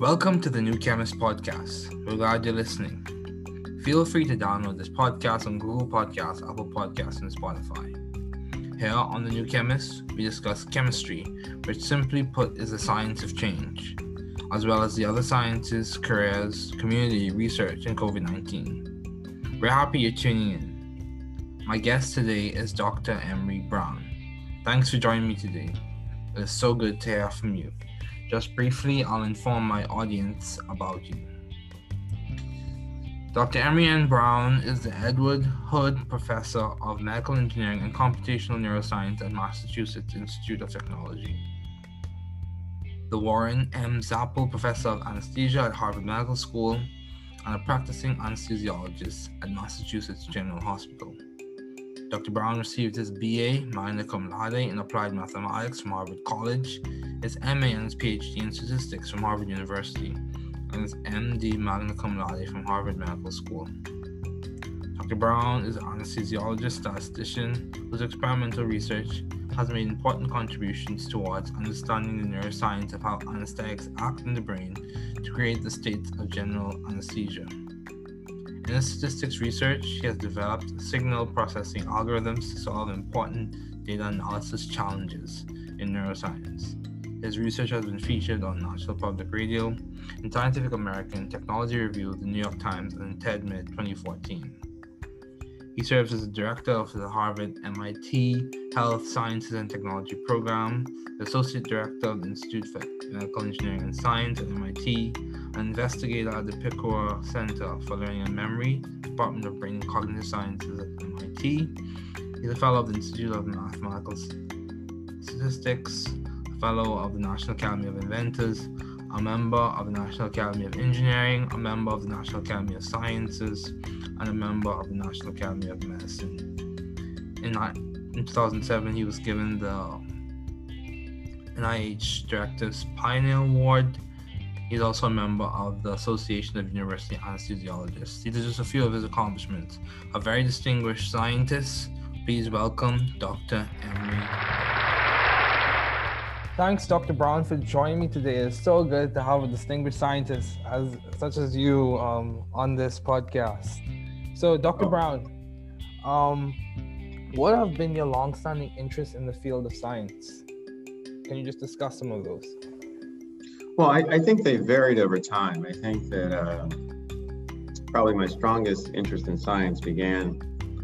Welcome to the New Chemist's Podcast. We're glad you're listening. Feel free to download this podcast on Google Podcasts, Apple Podcasts, and Spotify. Here on The New Chemist, we discuss chemistry, which simply put is the science of change, as well as the other sciences, careers, community, research, and COVID-19. We're happy you're tuning in. My guest today is Dr. Emery Brown. Thanks for joining me today. It is so good to hear from you. Just briefly, I'll inform my audience about you. Dr. Emery N. Brown is the Edward Hood Professor of Medical Engineering and Computational Neuroscience at Massachusetts Institute of Technology, the Warren M. Zappel Professor of Anesthesia at Harvard Medical School, and a practicing anesthesiologist at Massachusetts General Hospital. Dr. Brown received his B.A. Magna Cum Laude in Applied Mathematics from Harvard College, his M.A. and his Ph.D. in Statistics from Harvard University, and his M.D. Magna Cum Laude from Harvard Medical School. Dr. Brown is an anesthesiologist statistician whose experimental research has made important contributions towards understanding the neuroscience of how anesthetics act in the brain to create the states of general anesthesia. In his statistics research, he has developed signal processing algorithms to solve important data analysis challenges in neuroscience. His research has been featured on National Public Radio, in Scientific American, Technology Review, The New York Times, and in TED Mid 2014. He serves as the director of the Harvard MIT Health Sciences and Technology Program, the associate director of the Institute for Medical Engineering and Science at MIT, an investigator at the Picor Center for Learning and Memory, Department of Brain and Cognitive Sciences at MIT. He's a fellow of the Institute of Mathematical Statistics, a fellow of the National Academy of Inventors, a member of the National Academy of Engineering, a member of the National Academy of Sciences, and a member of the National Academy of Medicine. In 2007, he was given the NIH Director's Pioneer Award. He's also a member of the Association of University Anesthesiologists. These are just a few of his accomplishments. A very distinguished scientist. Please welcome Dr. Emery. Thanks, Dr. Brown, for joining me today. It's so good to have a distinguished scientist such as you on this podcast. So, Dr. Brown, what have been your long-standing interests in the field of science? Can you just discuss some of those? Well, I think they varied over time. I think that probably my strongest interest in science began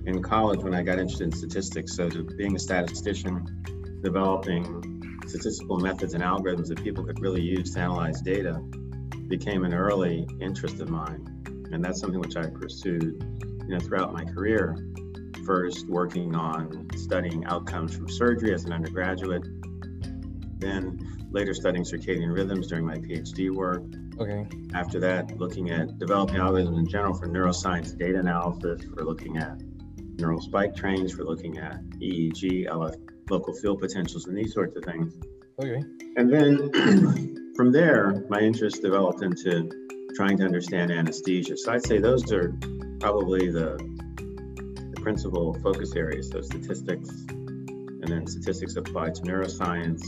in college when I got interested in statistics. So being a statistician, developing statistical methods and algorithms that people could really use to analyze data became an early interest of mine. And that's something which I pursued, throughout my career, first working on studying outcomes from surgery as an undergraduate, then later studying circadian rhythms during my PhD work. Okay. After that, looking at developing algorithms in general for neuroscience data analysis, for looking at neural spike trains, for looking at EEG, LF, local field potentials, and these sorts of things. Okay. And then from there, my interest developed into trying to understand anesthesia. So I'd say those are probably the principal focus areas. So statistics, and then statistics applied to neuroscience,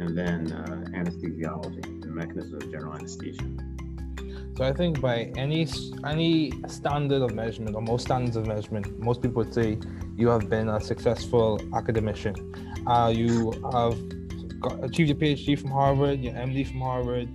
and then anesthesiology, the mechanism of general anesthesia. So I think by any standard of measurement, or most standards of measurement, most people would say you have been a successful academician. You have achieved your PhD from Harvard, your MD from Harvard,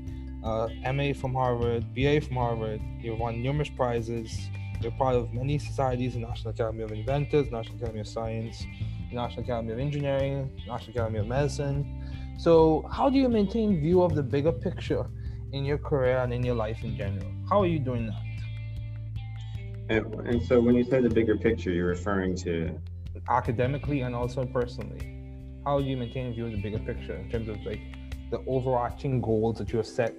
MA from Harvard, BA from Harvard. You've won numerous prizes. You're part of many societies, the National Academy of Inventors, National Academy of Science, the National Academy of Engineering, National Academy of Medicine. So how do you maintain view of the bigger picture in your career and in your life in general? How are you doing that? And so when you say the bigger picture, you're referring to academically and also personally? How do you maintain a view of the bigger picture in terms of like the overarching goals that you have set,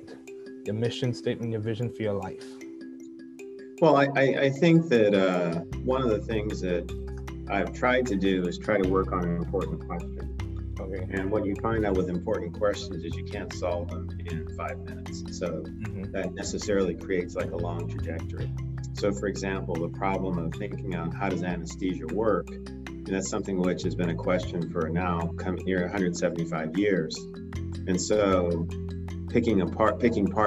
your mission statement, your vision for your life? Well, I think that one of the things that I've tried to do is try to work on an important question. Okay. And what you find out with important questions is you can't solve them in 5 minutes. So that necessarily creates like a long trajectory. So for example, the problem of thinking on how does anesthesia work, and that's something which has been a question for now coming near 175 years. And so picking part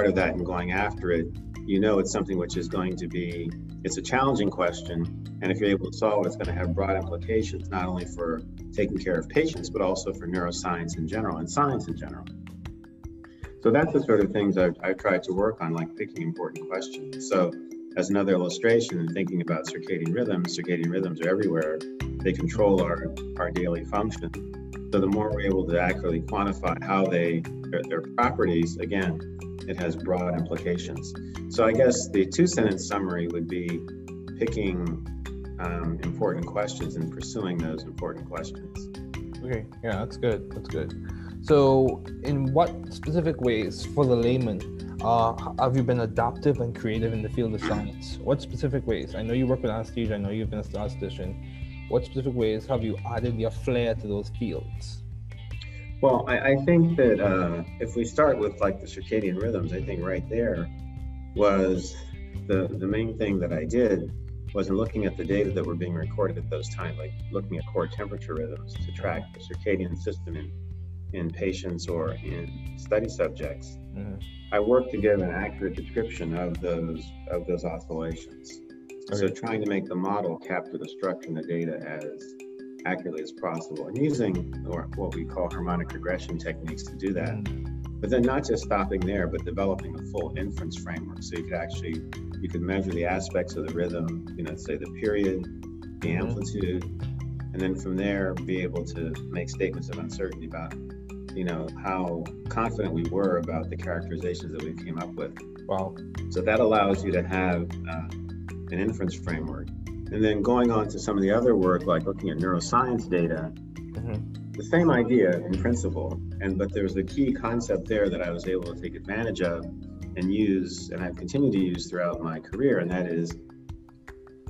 of that and going after it, you know, it's something which is going to be, it's a challenging question, and if you're able to solve it, it's going to have broad implications, not only for taking care of patients, but also for neuroscience in general and science in general. So that's the sort of things I've tried to work on, like picking important questions. So as another illustration, and thinking about circadian rhythms are everywhere. They control our daily function. So the more we're able to accurately quantify how their properties, again, it has broad implications. So I guess the two-sentence summary would be picking important questions and pursuing those important questions. Okay, yeah, that's good, that's good. So in what specific ways, for the layman, have you been adaptive and creative in the field of science? What specific ways? I know you work with anesthesia, I know you've been a statistician. What specific ways have you added your flair to those fields? Well, I think that if we start with like the circadian rhythms, I think right there was the main thing that I did was in looking at the data that were being recorded at those times, like looking at core temperature rhythms to track the circadian system in patients or in study subjects. I worked to give an accurate description of those oscillations. Okay. So trying to make the model capture the structure and the data as accurately as possible, and using what we call harmonic regression techniques to do that. But then not just stopping there, but developing a full inference framework. So you could measure the aspects of the rhythm, you know, say the period, the amplitude, and then from there be able to make statements of uncertainty about, you know, how confident we were about the characterizations that we came up with. Wow. So that allows you to have an inference framework. And then going on to some of the other work, like looking at neuroscience data, the same idea in principle, but there's a key concept there that I was able to take advantage of and use, and I've continued to use throughout my career, and that is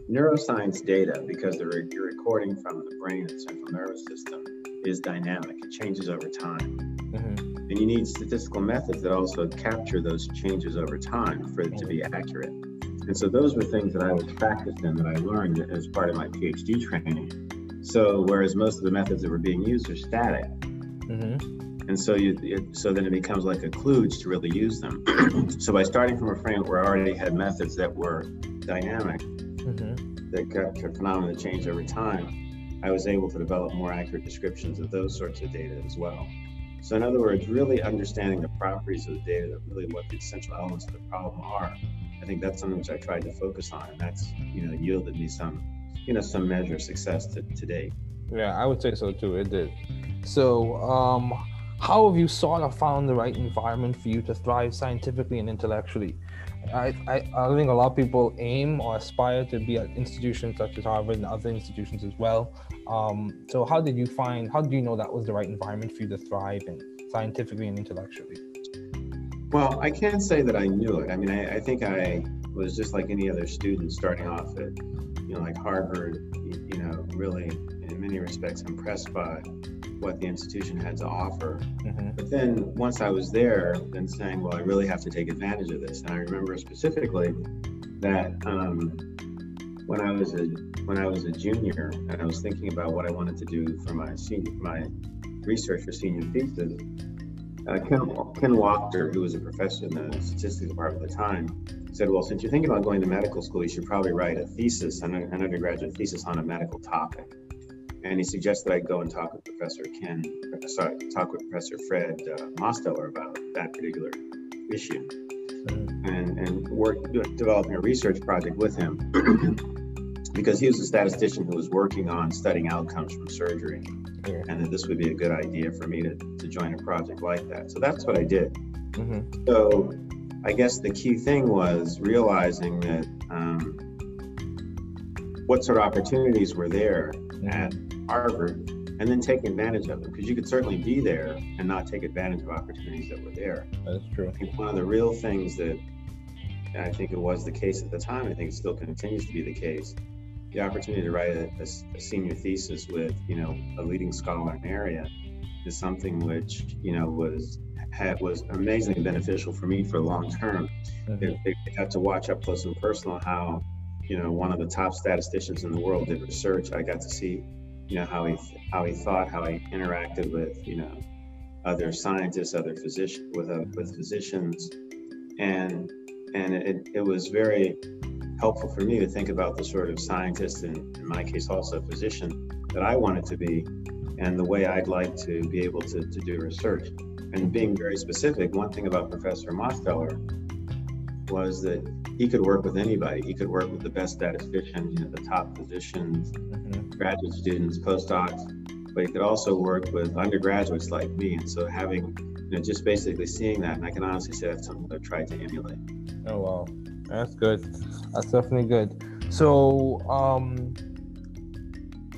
neuroscience data, because you're recording from the brain and central nervous system, is dynamic. It changes over time. And you need statistical methods that also capture those changes over time for it to be accurate. And so those were things that I was practiced in, that I learned as part of my PhD training. So whereas most of the methods that were being used are static, and so then it becomes like a kludge to really use them. So by starting from a framework where I already had methods that were dynamic, that captured phenomena that change over time, I was able to develop more accurate descriptions of those sorts of data as well. So in other words, really understanding the properties of the data, that really what the essential elements of the problem are. I think that's something which I tried to focus on, and that's, you know, yielded me some measure of success to date. Yeah, I would say so too, it did. So how have you sought or found the right environment for you to thrive scientifically and intellectually? I think a lot of people aim or aspire to be at institutions such as Harvard and other institutions as well. So how do you know that was the right environment for you to thrive in scientifically and intellectually? Well, I can't say that I knew it. I mean, I think I was just like any other student starting off at, you know, like Harvard, you know, really in many respects impressed by what the institution had to offer. But then once I was there, then saying, well, I really have to take advantage of this. And I remember specifically that when I was a junior and I was thinking about what I wanted to do for my research for senior thesis, Ken Wachter, who was a professor in the statistics department at the time, said, well, since you're thinking about going to medical school, you should probably write a thesis, an undergraduate thesis on a medical topic. And he suggested I go and talk with Professor Fred Mosteller about that particular issue, and developing a research project with him, because he was a statistician who was working on studying outcomes from surgery. And that this would be a good idea for me to join a project like that. So that's what I did. So I guess the key thing was realizing that what sort of opportunities were there at Harvard and then take advantage of it, because you could certainly be there and not take advantage of opportunities that were there. That's true. I think one of the real things that, and I think it was the case at the time, I think it still continues to be the case, the opportunity to write a senior thesis with, you know, a leading scholar in an area is something which, you know, was amazingly beneficial for me for the long term. They got to watch up close and personal how, you know, one of the top statisticians in the world did research. I got to see, you know, how he thought, how he interacted with, you know, other scientists, other physicians, with physicians, and it was very helpful for me to think about the sort of scientist, and in my case also a physician, that I wanted to be, and the way I'd like to be able to do research. And being very specific, one thing about Professor Mosteller was that he could work with anybody. He could work with the best statisticians, you know, the top physicians, graduate students, postdocs, but he could also work with undergraduates like me. And so having, you know, just basically seeing that, and I can honestly say that's something that I've tried to emulate. Oh, wow. That's good. That's definitely good. So,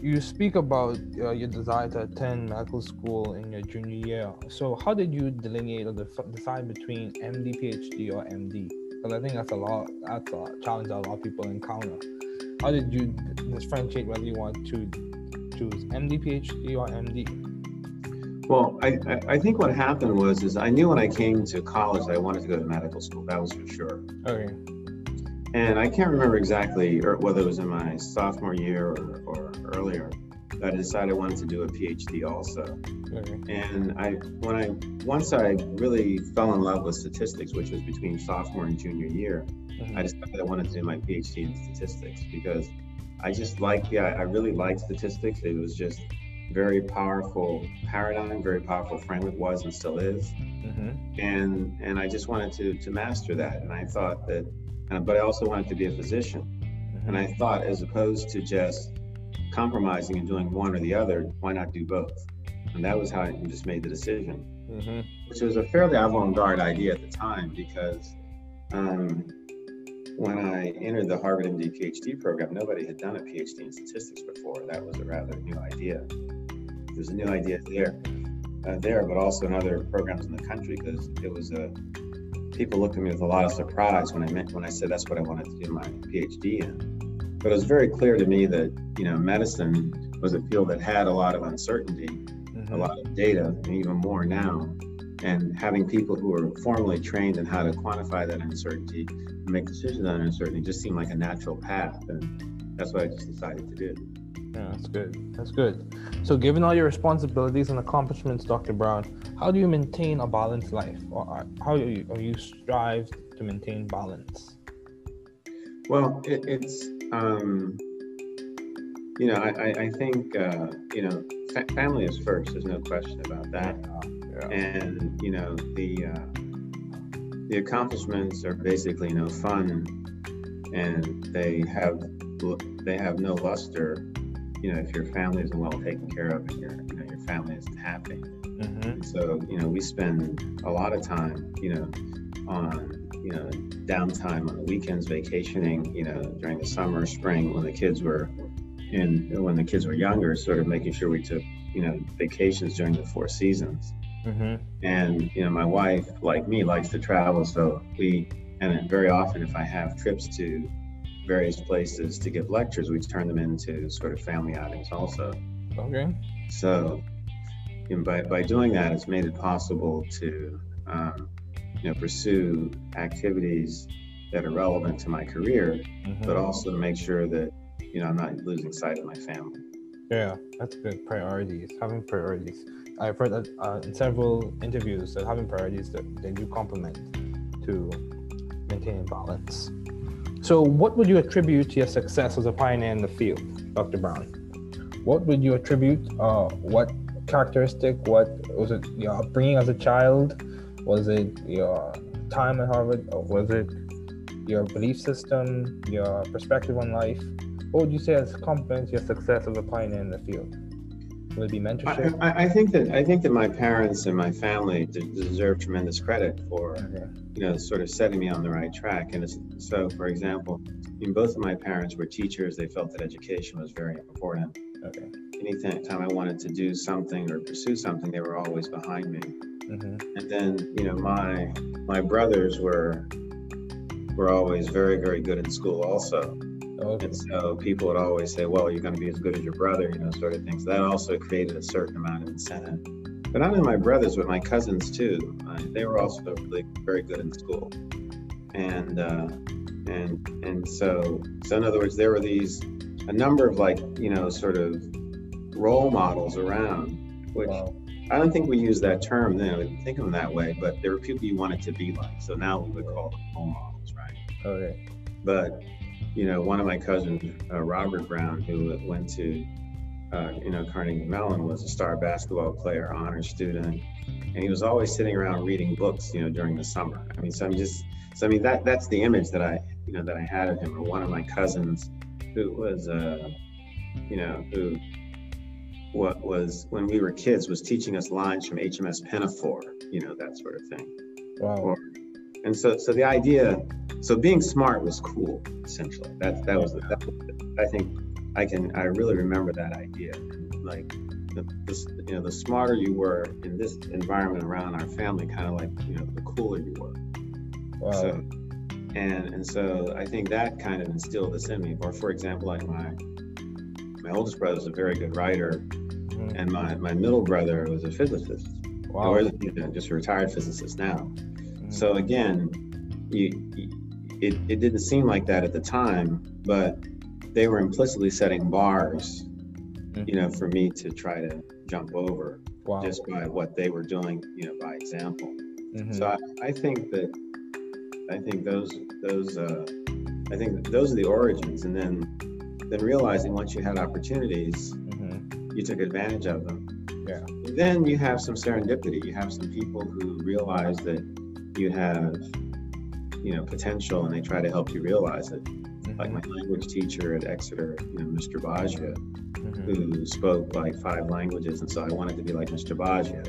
you speak about your desire to attend medical school in your junior year. So how did you delineate or decide between MD, PhD, or MD? Because I think that's a challenge that a lot of people encounter. How did you differentiate whether you want to choose MD, PhD, or MD? Well, I think what happened was I knew when I came to college I wanted to go to medical school. That was for sure. Okay. And I can't remember exactly or whether it was in my sophomore year or earlier that I decided I wanted to do a PhD also. Mm-hmm. And once I really fell in love with statistics, which was between sophomore and junior year, mm-hmm. I decided I wanted to do my PhD in statistics because I just I really liked statistics. It was just very powerful paradigm, very powerful framework, was and still is. Mm-hmm. And I just wanted to master that. And I thought that, but I also wanted to be a physician. Mm-hmm. And I thought, as opposed to just compromising and doing one or the other, why not do both? And that was how I just made the decision. Mm-hmm. Which was a fairly avant-garde idea at the time, because when I entered the Harvard MD PhD program, nobody had done a PhD in statistics before. That was a rather new idea. It was a new idea there, but also in other programs in the country, because it was people looked at me with a lot of surprise when I said that's what I wanted to do my PhD in. But it was very clear to me that, you know, medicine was a field that had a lot of uncertainty, mm-hmm. a lot of data, and even more now. And having people who were formally trained in how to quantify that uncertainty and make decisions on uncertainty just seemed like a natural path. And that's what I just decided to do. Yeah, that's good. That's good. So given all your responsibilities and accomplishments, Dr. Brown, how do you maintain a balanced life? Or how do you strive to maintain balance? Well, it's, you know, I think, you know, family is first. There's no question about that. Yeah. And, you know, the accomplishments are basically no fun, and they have no luster, you know, if your family isn't well taken care of and your family isn't happy. Mm-hmm. So, you know, we spend a lot of time, you know, on, you know, downtime on the weekends, vacationing, you know, during the summer, spring, when the kids were younger, sort of making sure we took, you know, vacations during the 4 seasons. Mm-hmm. And, you know, my wife, like me, likes to travel. So and very often if I have trips to various places to give lectures, we turn them into sort of family outings also. Okay. So, you know, by doing that, it's made it possible to, you know, pursue activities that are relevant to my career, mm-hmm. but also to make sure that, you know, I'm not losing sight of my family. Yeah, that's good. Priorities, having priorities. I've heard that in several interviews that having priorities, that they do complement to maintaining balance. So what would you attribute to your success as a pioneer in the field, Dr. Brown? What would you attribute, what characteristic, what was it, your upbringing as a child? Was it your time at Harvard? Or was it your belief system, your perspective on life? What would you say has complemented your success as a pioneer in the field? Would it be mentorship? I think that my parents and my family deserve tremendous credit for, you know, sort of setting me on the right track. And so, for example, both of my parents were teachers. They felt that education was very important. Okay. Anytime I wanted to do something or pursue something, they were always behind me. Mm-hmm. And then, you know, my brothers were always very, very good in school also. Okay. And so people would always say, well, you're going to be as good as your brother, you know, sort of things. So that also created a certain amount of incentive. But not only my brothers, but my cousins too. They were also really very good in school. And so in other words, there were a number of, like, you know, sort of role models around, which wow. I don't think we use that term then. We didn't think of them that way, but there were people you wanted to be like. So now we would call them role models, right? Okay. But, you know, one of my cousins, Robert Brown, who went to, you know, Carnegie Mellon, was a star basketball player, honor student. And he was always sitting around reading books, you know, during the summer. I mean, that's the image that I had of him, or one of my cousins who was, when we were kids was teaching us lines from HMS Pinafore, you know, that sort of thing. Wow. And so the idea, so being smart was cool, essentially. I really remember that idea. Like, the smarter you were in this environment around our family, kind of like, you know, the cooler you were. Wow. So, and so I think that kind of instilled this in me. Or for example, like my oldest brother is a very good writer, mm-hmm. and my middle brother was a physicist. Wow. Or, you know, just a retired physicist now. Mm-hmm. So again, it didn't seem like that at the time, but they were implicitly setting bars, mm-hmm. you know, for me to try to jump over. Wow. Just by what they were doing, you know, by example. Mm-hmm. So I think those are the origins. And then realizing once you had opportunities, mm-hmm. you took advantage of them. Yeah. And then you have some serendipity. You have some people who realize that you have, you know, potential, and they try to help you realize it. Mm-hmm. Like my language teacher at Exeter, you know, Mr. Bajia, mm-hmm. who spoke like 5 languages, and so I wanted to be like Mr. Bajia,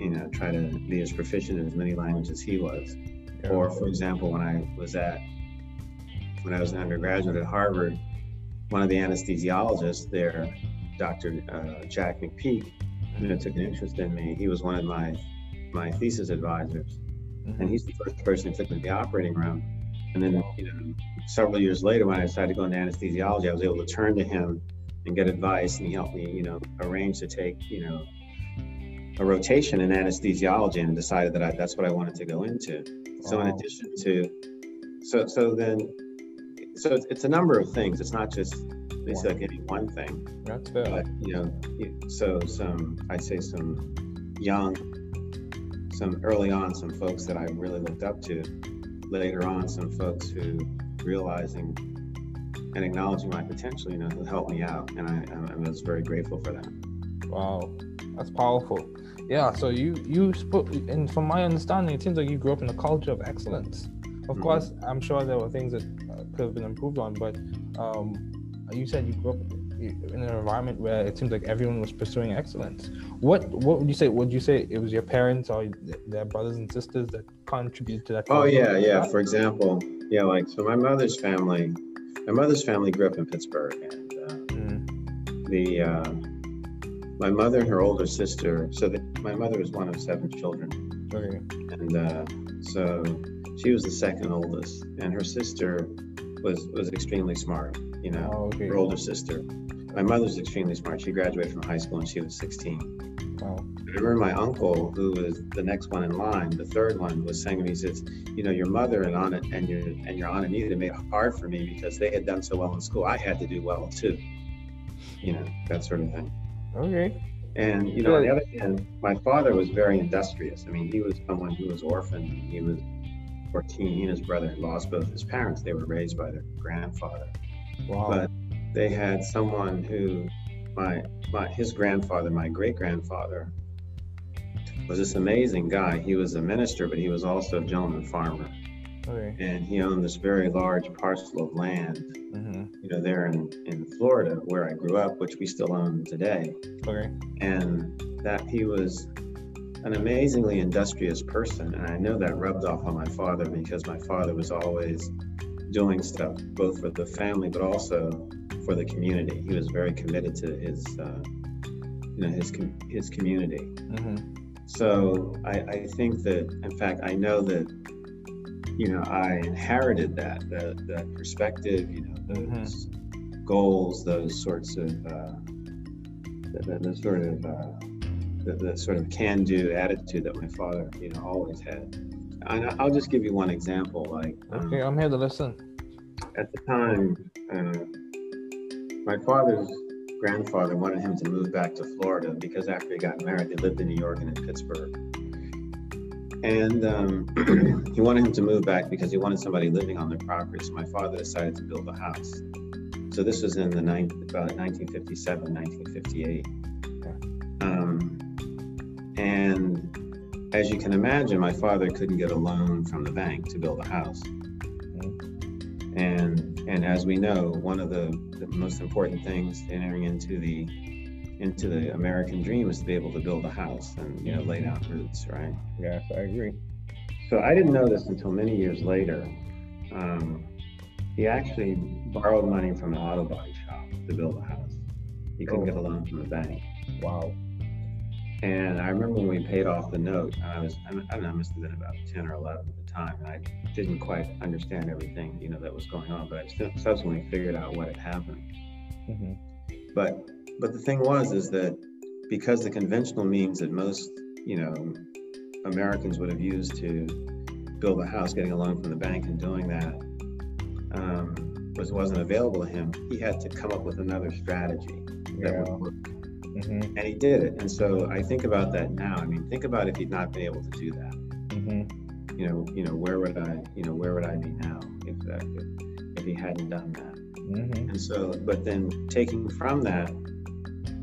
you know, try to be as proficient in as many languages as he was. Yeah. Or for example, when I was an undergraduate at Harvard, one of the anesthesiologists there, Dr. Jack McPeak, you know, took an interest in me. He was one of my thesis advisors, mm-hmm. and he's the first person who took me to the operating room. And then, you know, several years later, when I decided to go into anesthesiology, I was able to turn to him and get advice, and he helped me, you know, arrange to take, you know, a rotation in anesthesiology, and decided that that's what I wanted to go into. Wow. So in addition to, so it's a number of things. It's not just like any one thing. That's fair. But, you know, so early on, some folks that I really looked up to. Later on, some folks who, realizing and acknowledging my potential, you know, who helped me out, and I was very grateful for that. Wow. That's powerful. Yeah. So and from my understanding, it seems like you grew up in a culture of excellence. Of mm-hmm. course, I'm sure there were things that could have been improved on, but you said you grew up in an environment where it seems like everyone was pursuing excellence. What would you say? Would you say it was your parents or their brothers and sisters that contributed to that? Oh yeah, yeah. That? For example, yeah, like so, my mother's family grew up in Pittsburgh, and my mother and her older sister, my mother was one of 7 children. Okay. And so she was the second oldest, and her sister was extremely smart, you know, oh, okay. her older sister. My mother's extremely smart. She graduated from high school when she was 16. Wow. I remember my uncle, who was the next one in line, the third one, was saying to me, he says, you know, your mother and Anna and your Aunt Anita made it hard for me because they had done so well in school. I had to do well too, you know, that sort of thing. Okay. And, you know, on the other hand, my father was very industrious. I mean, he was someone who was orphaned. He was 14. He and his brother lost both his parents. They were raised by their grandfather. Wow. But they had someone who, his grandfather, my great-grandfather, was this amazing guy. He was a minister, but he was also a gentleman farmer. Okay. And he owned this very large parcel of land, mm-hmm. you know, there in Florida where I grew up, which we still own today. Okay. And that he was an amazingly industrious person. And I know that rubbed off on my father, because my father was always doing stuff, both for the family, but also for the community. He was very committed to his community. Mm-hmm. So I think that, in fact, I know that, I inherited that perspective, those mm-hmm. goals, the sort of can-do attitude that my father, always had. And I'll just give you one example. Okay, I'm here to listen. At the time, my father's grandfather wanted him to move back to Florida because after he got married, they lived in New York and in Pittsburgh. And he wanted him to move back because he wanted somebody living on their property. So my father decided to build a house. So this was in about 1957, 1958. And as you can imagine, my father couldn't get a loan from the bank to build a house. And as we know, one of the most important things entering into the American dream is to be able to build a house and lay down roots, right? Yes, I agree. So I didn't know this until many years later. He actually borrowed money from an auto body shop to build a house. He couldn't get a loan from the bank. Wow. And I remember when we paid off the note, and I must have been about 10 or 11 at the time, and I didn't quite understand everything, that was going on, but I subsequently figured out what had happened. Mm-hmm. But the thing was that because the conventional means that most, Americans would have used to build a house, getting a loan from the bank and doing that, wasn't available to him, he had to come up with another strategy that would work. Mm-hmm. And he did it. And so I think about that now. I mean, think about if he'd not been able to do that. Mm-hmm. Where would I be now if he hadn't done that? Mm-hmm. And so, but then taking from that,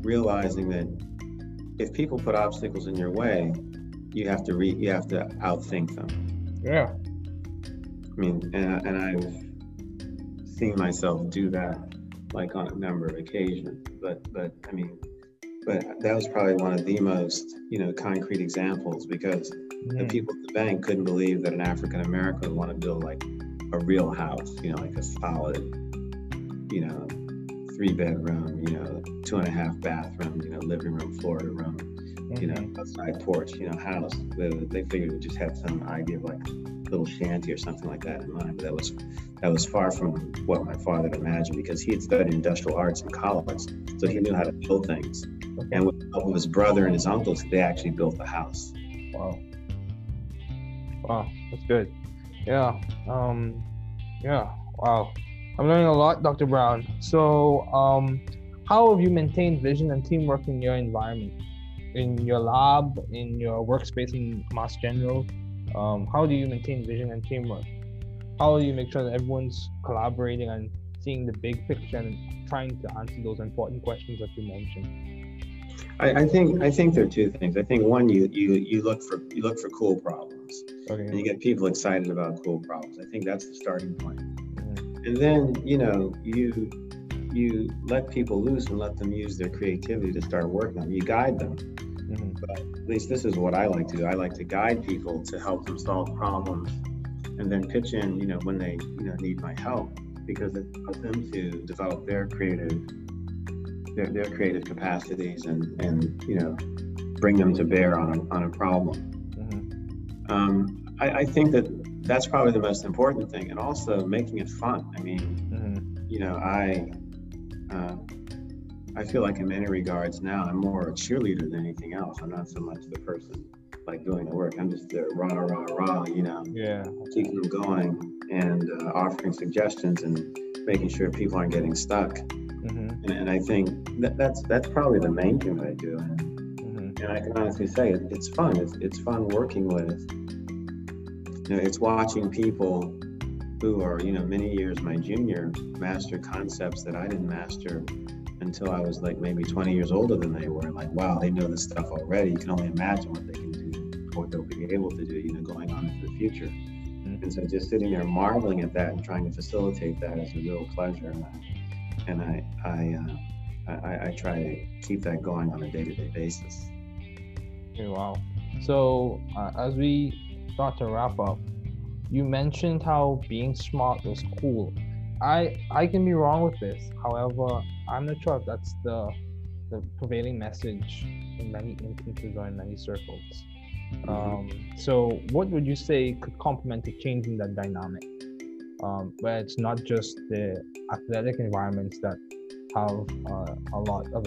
realizing that if people put obstacles in your way, you have to outthink them. Yeah. I mean, and I've seen myself do that, on a number of occasions. But that was probably one of the most, concrete examples because the people at the bank couldn't believe that an African American would want to build a real house, a solid. 3-bedroom, 2.5-bathroom, living room, Florida room, outside porch, house. They figured we just had some idea of a little shanty or something like that in mind. But that was far from what my father had imagined because he had studied industrial arts in college, so he knew how to build things. Okay. And with the help of his brother and his uncles, they actually built the house. Wow, that's good. Wow. I'm learning a lot, Dr. Brown. So, how have you maintained vision and teamwork in your environment, in your lab, in your workspace in Mass General? How do you maintain vision and teamwork? How do you make sure that everyone's collaborating and seeing the big picture and trying to answer those important questions that you mentioned? I think there are two things. I think one, you look for cool problems, and you get people excited about cool problems. I think that's the starting point. And then, you let people loose and let them use their creativity to start working on it. You guide them. Mm-hmm. But at least this is what I like to do. I like to guide people to help them solve problems and then pitch in, when they, need my help because it helps them to develop their creative capacities and bring them to bear on a problem. Mm-hmm. I think that's probably the most important thing, and also making it fun. I mean, I feel like in many regards now, I'm more a cheerleader than anything else. I'm not so much the person doing the work. I'm just the rah, rah, rah, keeping them going and offering suggestions and making sure people aren't getting stuck. Mm-hmm. And I think that's probably the main thing that I do. And I can honestly say it's fun. It's fun working with. It's watching people who are, many years my junior master concepts that I didn't master until I was maybe 20 years older than they were. Wow, they know this stuff already. You can only imagine what they can do or what they'll be able to do, going on into the future. Mm-hmm. And so just sitting there marveling at that and trying to facilitate that is a real pleasure. And I try to keep that going on a day-to-day basis. Okay, wow. So as we start to wrap up, you mentioned how being smart was cool I can be wrong with this. However, I'm not sure if that's the prevailing message in many instances or in many circles. So what would you say could complement the change in that dynamic, where it's not just the athletic environments that have a lot of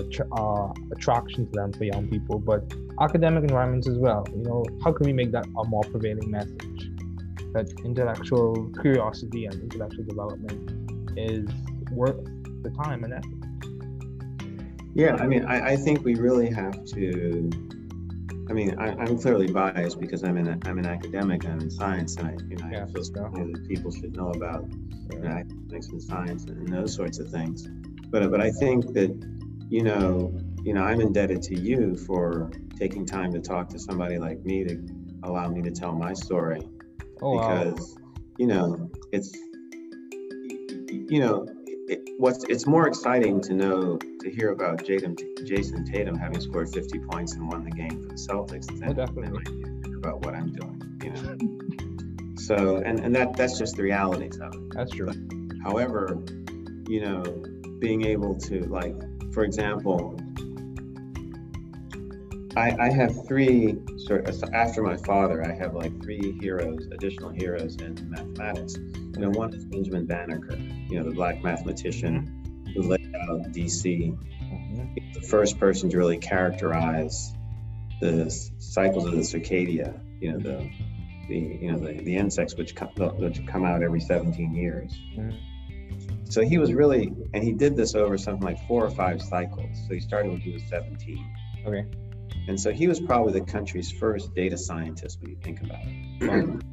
attraction to them for young people, but academic environments as well? You know, how can we make that a more prevailing message, that intellectual curiosity and intellectual development is worth the time and effort? Yeah, I mean, I think we really have to. I mean, I'm clearly biased because I'm an academic. I'm in science, and I feel strongly that people should know about academics and science and those sorts of things. But I think that you know I'm indebted to you for taking time to talk to somebody like me to allow me to tell my story. Oh, because it's more exciting to hear about Jayson Tatum having scored 50 points and won the game for the Celtics than about what I'm doing. You know, so and that's just the realities of it. That's true. But, however, you know, being able to, like, for example, I have three sort of, after my father, I have like three heroes, additional heroes in mathematics. You know, one is Benjamin Banneker, you know, the black mathematician who laid out DC. He's the first person to really characterize the cycles of the circadia, you know, the insects which come out every 17 years. So he was really, and he did this over something like 4 or 5 cycles. So he started when he was 17. Okay. And so he was probably the country's first data scientist when you think about it.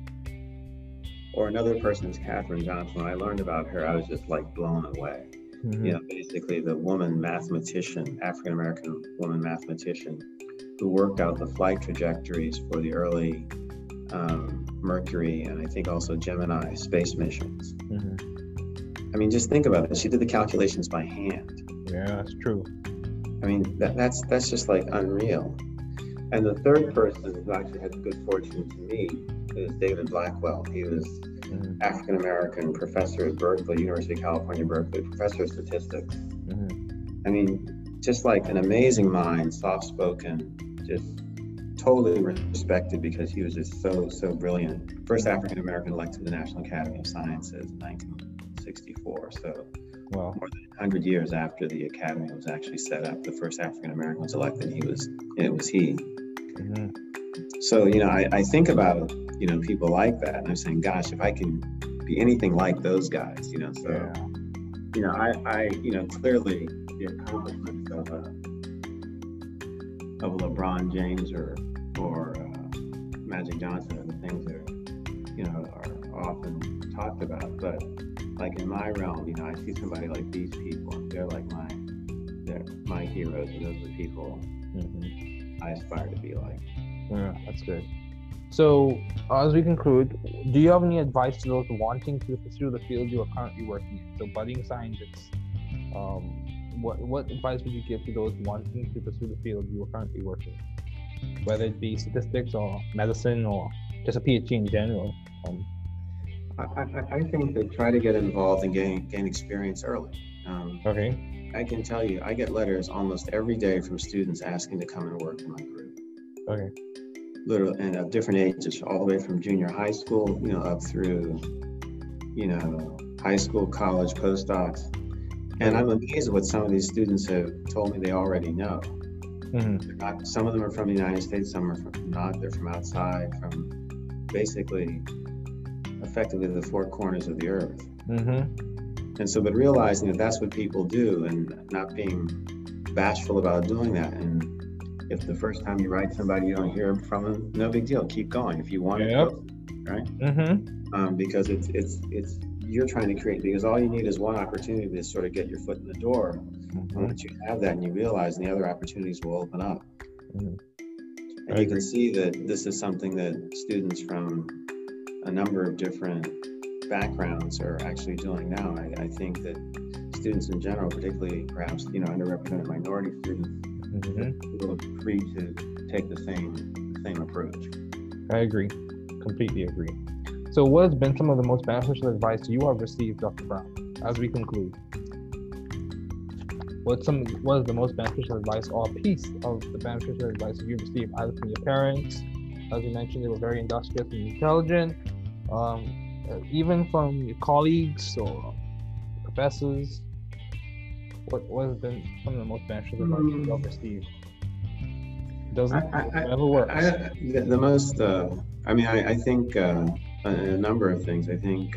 Or another person is Katherine Johnson. When I learned about her, I was just like blown away. You know, basically the woman mathematician, African-American woman mathematician who worked out the flight trajectories for the early Mercury and I think also Gemini space missions. I mean, just think about it. She did the calculations by hand. Yeah, that's true. I mean, that's just like unreal. And the third person who actually had the good fortune to meet is David Blackwell. He was an African-American professor at Berkeley, University of California, Berkeley, professor of statistics. I mean, just like an amazing mind, soft-spoken, just totally respected because he was just so brilliant. First African-American elected to the National Academy of Sciences in 1964. So. Wow. More than 100 years after the academy was actually set up, the first African-American was elected. It was he. So, you know, I think about, you know, people like that, and I'm saying, gosh, if I can be anything like those guys, you know. So, you know, I you know, clearly the accomplishments of a LeBron James or Magic Johnson are the things that, you know, are often talked about, but. Like in my realm, you know, I see somebody like these people. They're like my heroes, and those are the people I aspire to be like. Yeah, that's good. So, as we conclude, do you have any advice to those wanting to pursue the field you are currently working in? So, budding scientists. What advice would you give to those wanting to pursue the field you are currently working in, whether it be statistics or medicine or just a PhD in general? I think that try to get involved and gain experience early. Okay. I can tell you, I get letters almost every day from students asking to come and work in my group. Okay. Literally, and of different ages, all the way from junior high school, you know, up through, you know, high school, college, postdocs. And I'm amazed at what some of these students have told me they already know. Some of them are from the United States, some are from not. They're from outside, from basically... effectively the four corners of the earth. And so, but realizing that that's what people do and not being bashful about doing that. And if the first time you write somebody, you don't hear from them, no big deal. Keep going. If you want to, right? Because it's you're trying to create, because all you need is one opportunity to sort of get your foot in the door. And once you have that and you realize, the other opportunities will open up. And you can see that this is something that students from a number of different backgrounds are actually doing now. I think that students in general, particularly perhaps, you know, underrepresented minority students, feel free to take the same approach. I agree, completely agree. So what has been some of the most beneficial advice you have received, Dr. Brown, as we conclude, what is the most beneficial advice or piece of the beneficial advice you received either from your parents? As you mentioned, they were very industrious and intelligent. Even from your colleagues or professors, what has been some of the most beneficial advice you have received? I think a number of things. I think,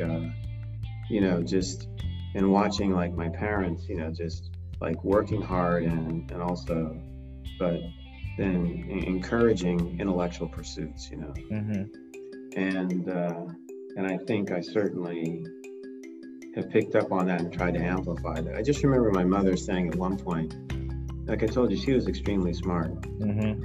just in watching like my parents, just like working hard and also, but then encouraging intellectual pursuits, Mm-hmm. And I think I certainly have picked up on that and tried to amplify that. I just remember my mother saying at one point, like I told you, she was extremely smart. Mm-hmm. And,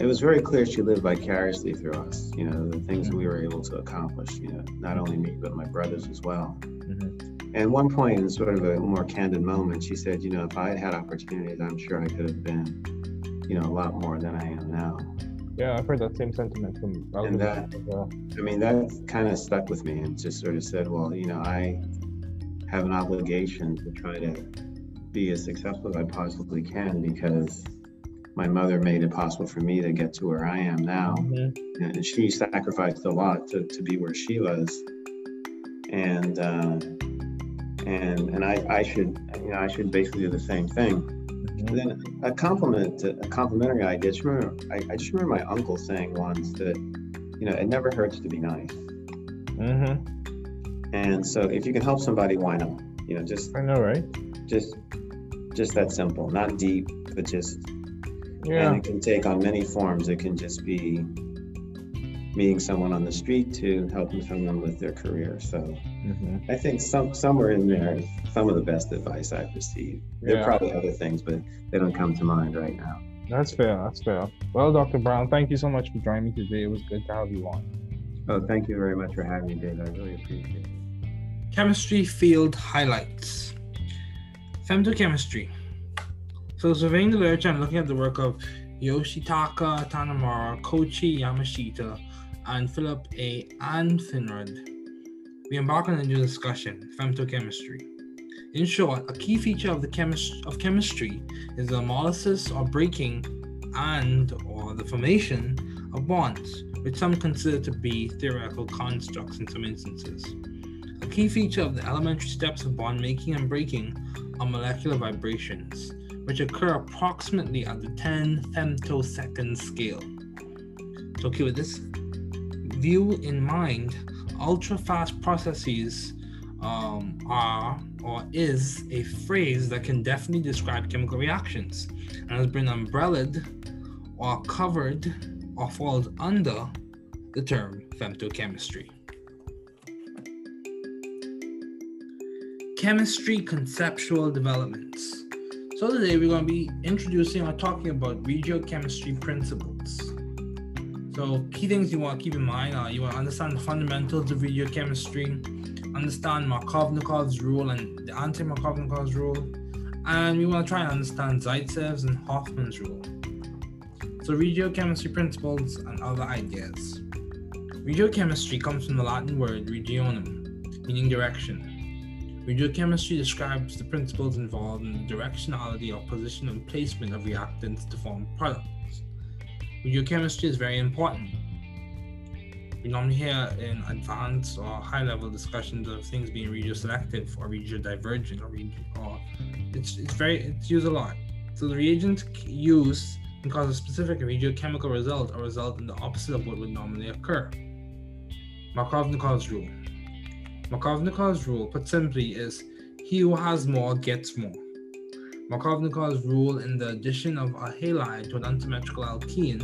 it was very clear she lived vicariously through us, the things mm-hmm. we were able to accomplish, not only me, but my brothers as well. Mm-hmm. And one point in sort of a more candid moment, she said, if I had had opportunities, I'm sure I could have been, a lot more than I am now. Yeah, I've heard that same sentiment from others. And that kind of stuck with me and just sort of said, well, I have an obligation to try to be as successful as I possibly can, because my mother made it possible for me to get to where I am now. Mm-hmm. And she sacrificed a lot to be where she was. And I should, I should basically do the same thing. Mm-hmm. And then a complimentary idea. I just remember my uncle saying once that, it never hurts to be nice. Mm-hmm. And so if you can help somebody, why not? Just, I know, right? Just that simple, not deep, but just, yeah. And it can take on many forms. It can just be meeting someone on the street to helping someone with their career. So mm-hmm. I think somewhere in there, some of the best advice I've received. There are probably other things, but they don't come to mind right now. That's fair. Well, Dr. Brown, thank you so much for joining me today. It was good to have you on. Oh, thank you very much for having me, David. I really appreciate it. Chemistry field highlights. Femtochemistry. So surveying the literature and looking at the work of Yoshitaka Tanamura, Koichi Yamashita, and Philip A. Finrod, we embark on a new discussion, femtochemistry. In short, a key feature of chemistry is the analysis or breaking and/or the formation of bonds, which some consider to be theoretical constructs in some instances. A key feature of the elementary steps of bond making and breaking are molecular vibrations, which occur approximately at the 10 femtosecond scale. So, with this view in mind, ultra-fast processes is a phrase that can definitely describe chemical reactions, and has been umbrellaed or covered or falls under the term femtochemistry. Chemistry conceptual developments. So today we're going to be introducing or talking about regiochemistry principles. So key things you want to keep in mind are you want to understand the fundamentals of regiochemistry, understand Markovnikov's rule and the anti-Markovnikov's rule, and we want to try and understand Zaitsev's and Hoffman's rule. So regiochemistry principles and other ideas. Regiochemistry comes from the Latin word regionum, meaning direction. Regiochemistry describes the principles involved in the directionality or position and placement of reactants to form products. Regiochemistry is very important. We normally hear in advanced or high-level discussions of things being regioselective or regiodivergent it's used a lot. So the reagents used can cause a specific regiochemical result or result in the opposite of what would normally occur. Markovnikov's rule. Markovnikov's rule, put simply, is he who has more gets more. Markovnikov's rule in the addition of a halide to an unsymmetrical alkene,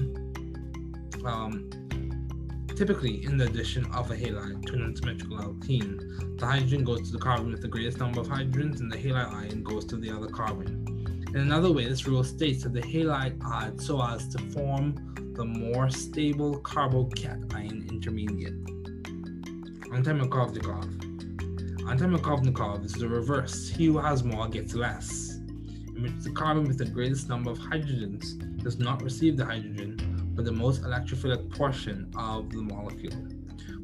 typically in the addition of a halide to an unsymmetrical alkene, the hydrogen goes to the carbon with the greatest number of hydrogens and the halide ion goes to the other carbon. In another way, this rule states that the halide adds so as to form the more stable carbocation intermediate. Anti-Markovnikov. Anti-Markovnikov is the reverse. He who has more gets less, in which the carbon with the greatest number of hydrogens does not receive the hydrogen, but the most electrophilic portion of the molecule.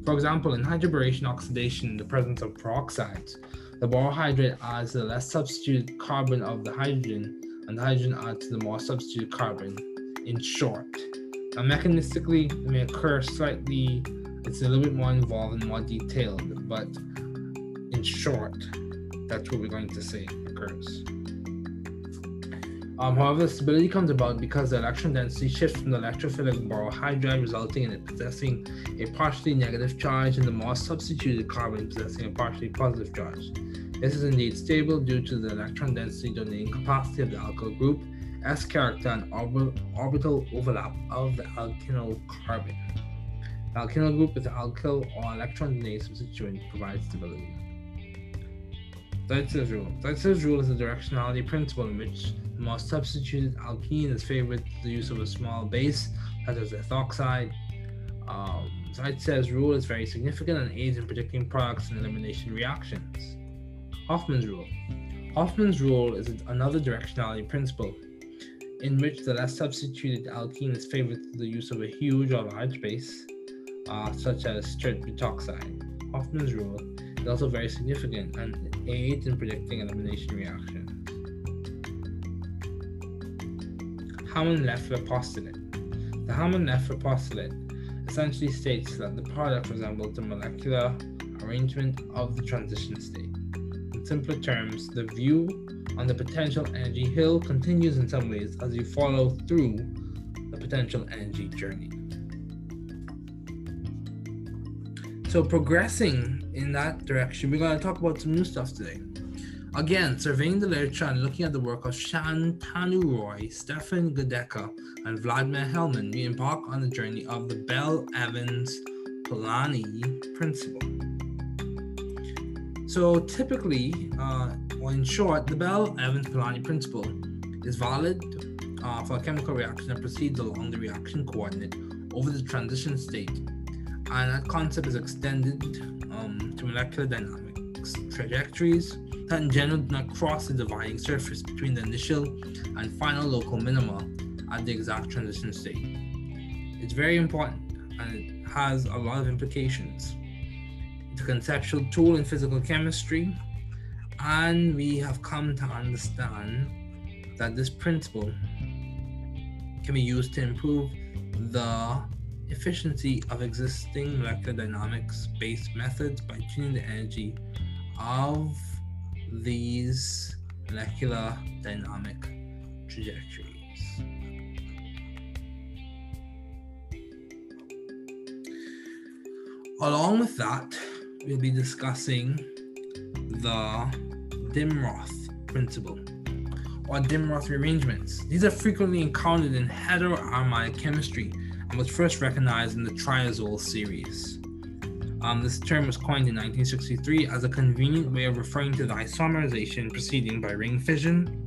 For example, in hydroboration oxidation, in the presence of peroxides, the borohydrate adds the less substituted carbon of the hydrogen, and the hydrogen adds the more substituted carbon. In short, now mechanistically, it may occur slightly, it's a little bit more involved and more detailed, but in short, that's what we're going to say occurs. However, stability comes about because the electron density shifts from the electrophilic borohydride, resulting in it possessing a partially negative charge and the more substituted carbon possessing a partially positive charge. This is indeed stable due to the electron density donating capacity of the alkyl group, S character, and orbital overlap of the alkynyl carbon. The alkynyl group with the alkyl or electron donating substituent provides stability. Zeitzel's rule. Zeitzel's rule is a directionality principle in which the more substituted alkene is favored to the use of a small base, such as ethoxide. Zeitzel's rule is very significant and aids in predicting products and elimination reactions. Hoffman's rule. Hoffman's rule is another directionality principle in which the less substituted alkene is favored to the use of a huge or large base, such as straight butoxide. Hoffman's rule is also very significant and aids in predicting elimination reactions. Hammond-Leffler postulate. The Hammond-Leffler postulate essentially states that the product resembles the molecular arrangement of the transition state. In simpler terms, the view on the potential energy hill continues in some ways as you follow through the potential energy journey. So progressing in that direction, we're going to talk about some new stuff today. Again, surveying the literature and looking at the work of Shantanu Roy, Stefan Godecker, and Vladimir Hellman, we embark on the journey of the Bell-Evans-Polanyi principle. So typically, or in short, the Bell-Evans-Polanyi principle is valid for a chemical reaction that proceeds along the reaction coordinate over the transition state, and that concept is extended to molecular dynamics trajectories that in general do not cross the dividing surface between the initial and final local minima at the exact transition state. It's very important and it has a lot of implications. It's a conceptual tool in physical chemistry, and we have come to understand that this principle can be used to improve the efficiency of existing molecular dynamics-based methods by tuning the energy of these molecular dynamic trajectories. Along with that, we'll be discussing the Dimroth principle or Dimroth rearrangements. These are frequently encountered in heteroaromatic chemistry and was first recognized in the triazole series. This term was coined in 1963 as a convenient way of referring to the isomerization proceeding by ring fission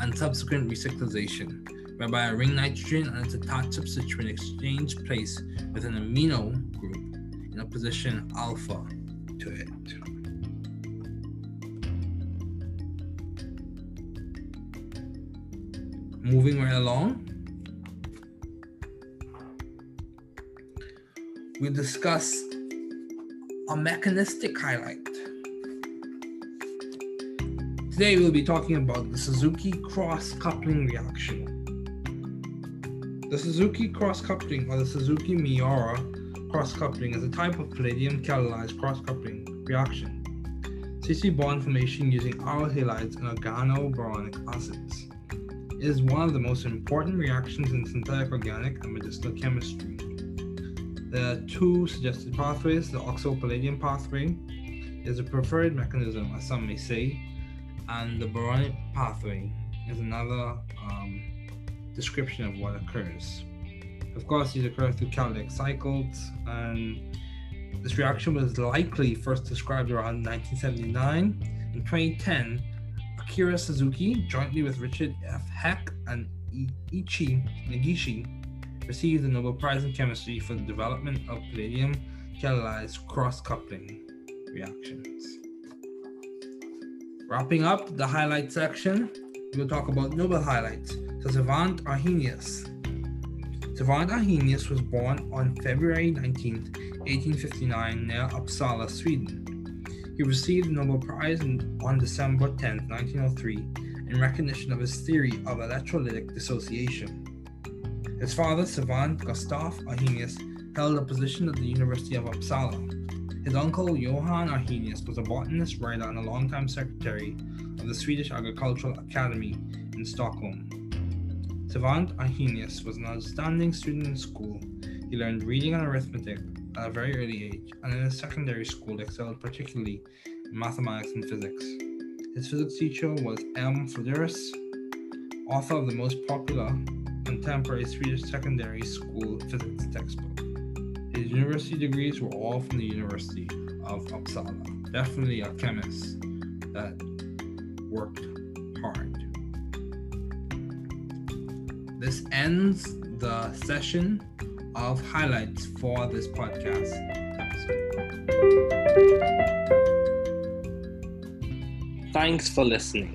and subsequent recyclization, whereby a ring nitrogen and its attached substituent exchange place with an amino group in a position alpha to it. Moving right along, we discuss a mechanistic highlight. Today we'll be talking about the Suzuki cross-coupling reaction. The Suzuki cross-coupling or the Suzuki-Miura cross-coupling is a type of palladium-catalyzed cross-coupling reaction. C-C bond formation using aryl halides and organoboronic acids. It is one of the most important reactions in synthetic organic and medicinal chemistry. There are two suggested pathways. The oxo-palladium pathway is a preferred mechanism, as some may say, and the boronic pathway is another description of what occurs. Of course, these occur through catalytic cycles, and this reaction was likely first described around 1979. In 2010, Akira Suzuki, jointly with Richard F. Heck and Ichi Nagishi, received the Nobel Prize in Chemistry for the development of palladium-catalyzed cross-coupling reactions. Wrapping up the highlight section, we'll talk about Nobel highlights. So Savant Arrhenius. Savant Arrhenius was born on February 19, 1859 near Uppsala, Sweden. He received the Nobel Prize on December 10, 1903, in recognition of his theory of electrolytic dissociation. His father, Savant Gustav Arrhenius, held a position at the University of Uppsala. His uncle, Johan Arrhenius, was a botanist, writer, and a longtime secretary of the Swedish Agricultural Academy in Stockholm. Savant Arrhenius was an outstanding student in school. He learned reading and arithmetic at a very early age, and in his secondary school excelled particularly in mathematics and physics. His physics teacher was M. Fodorus, author of the most popular contemporary Swedish secondary school physics textbook. His university degrees were all from the University of Uppsala. Definitely a chemist that worked hard. This ends the session of highlights for this podcast episode. Thanks for listening.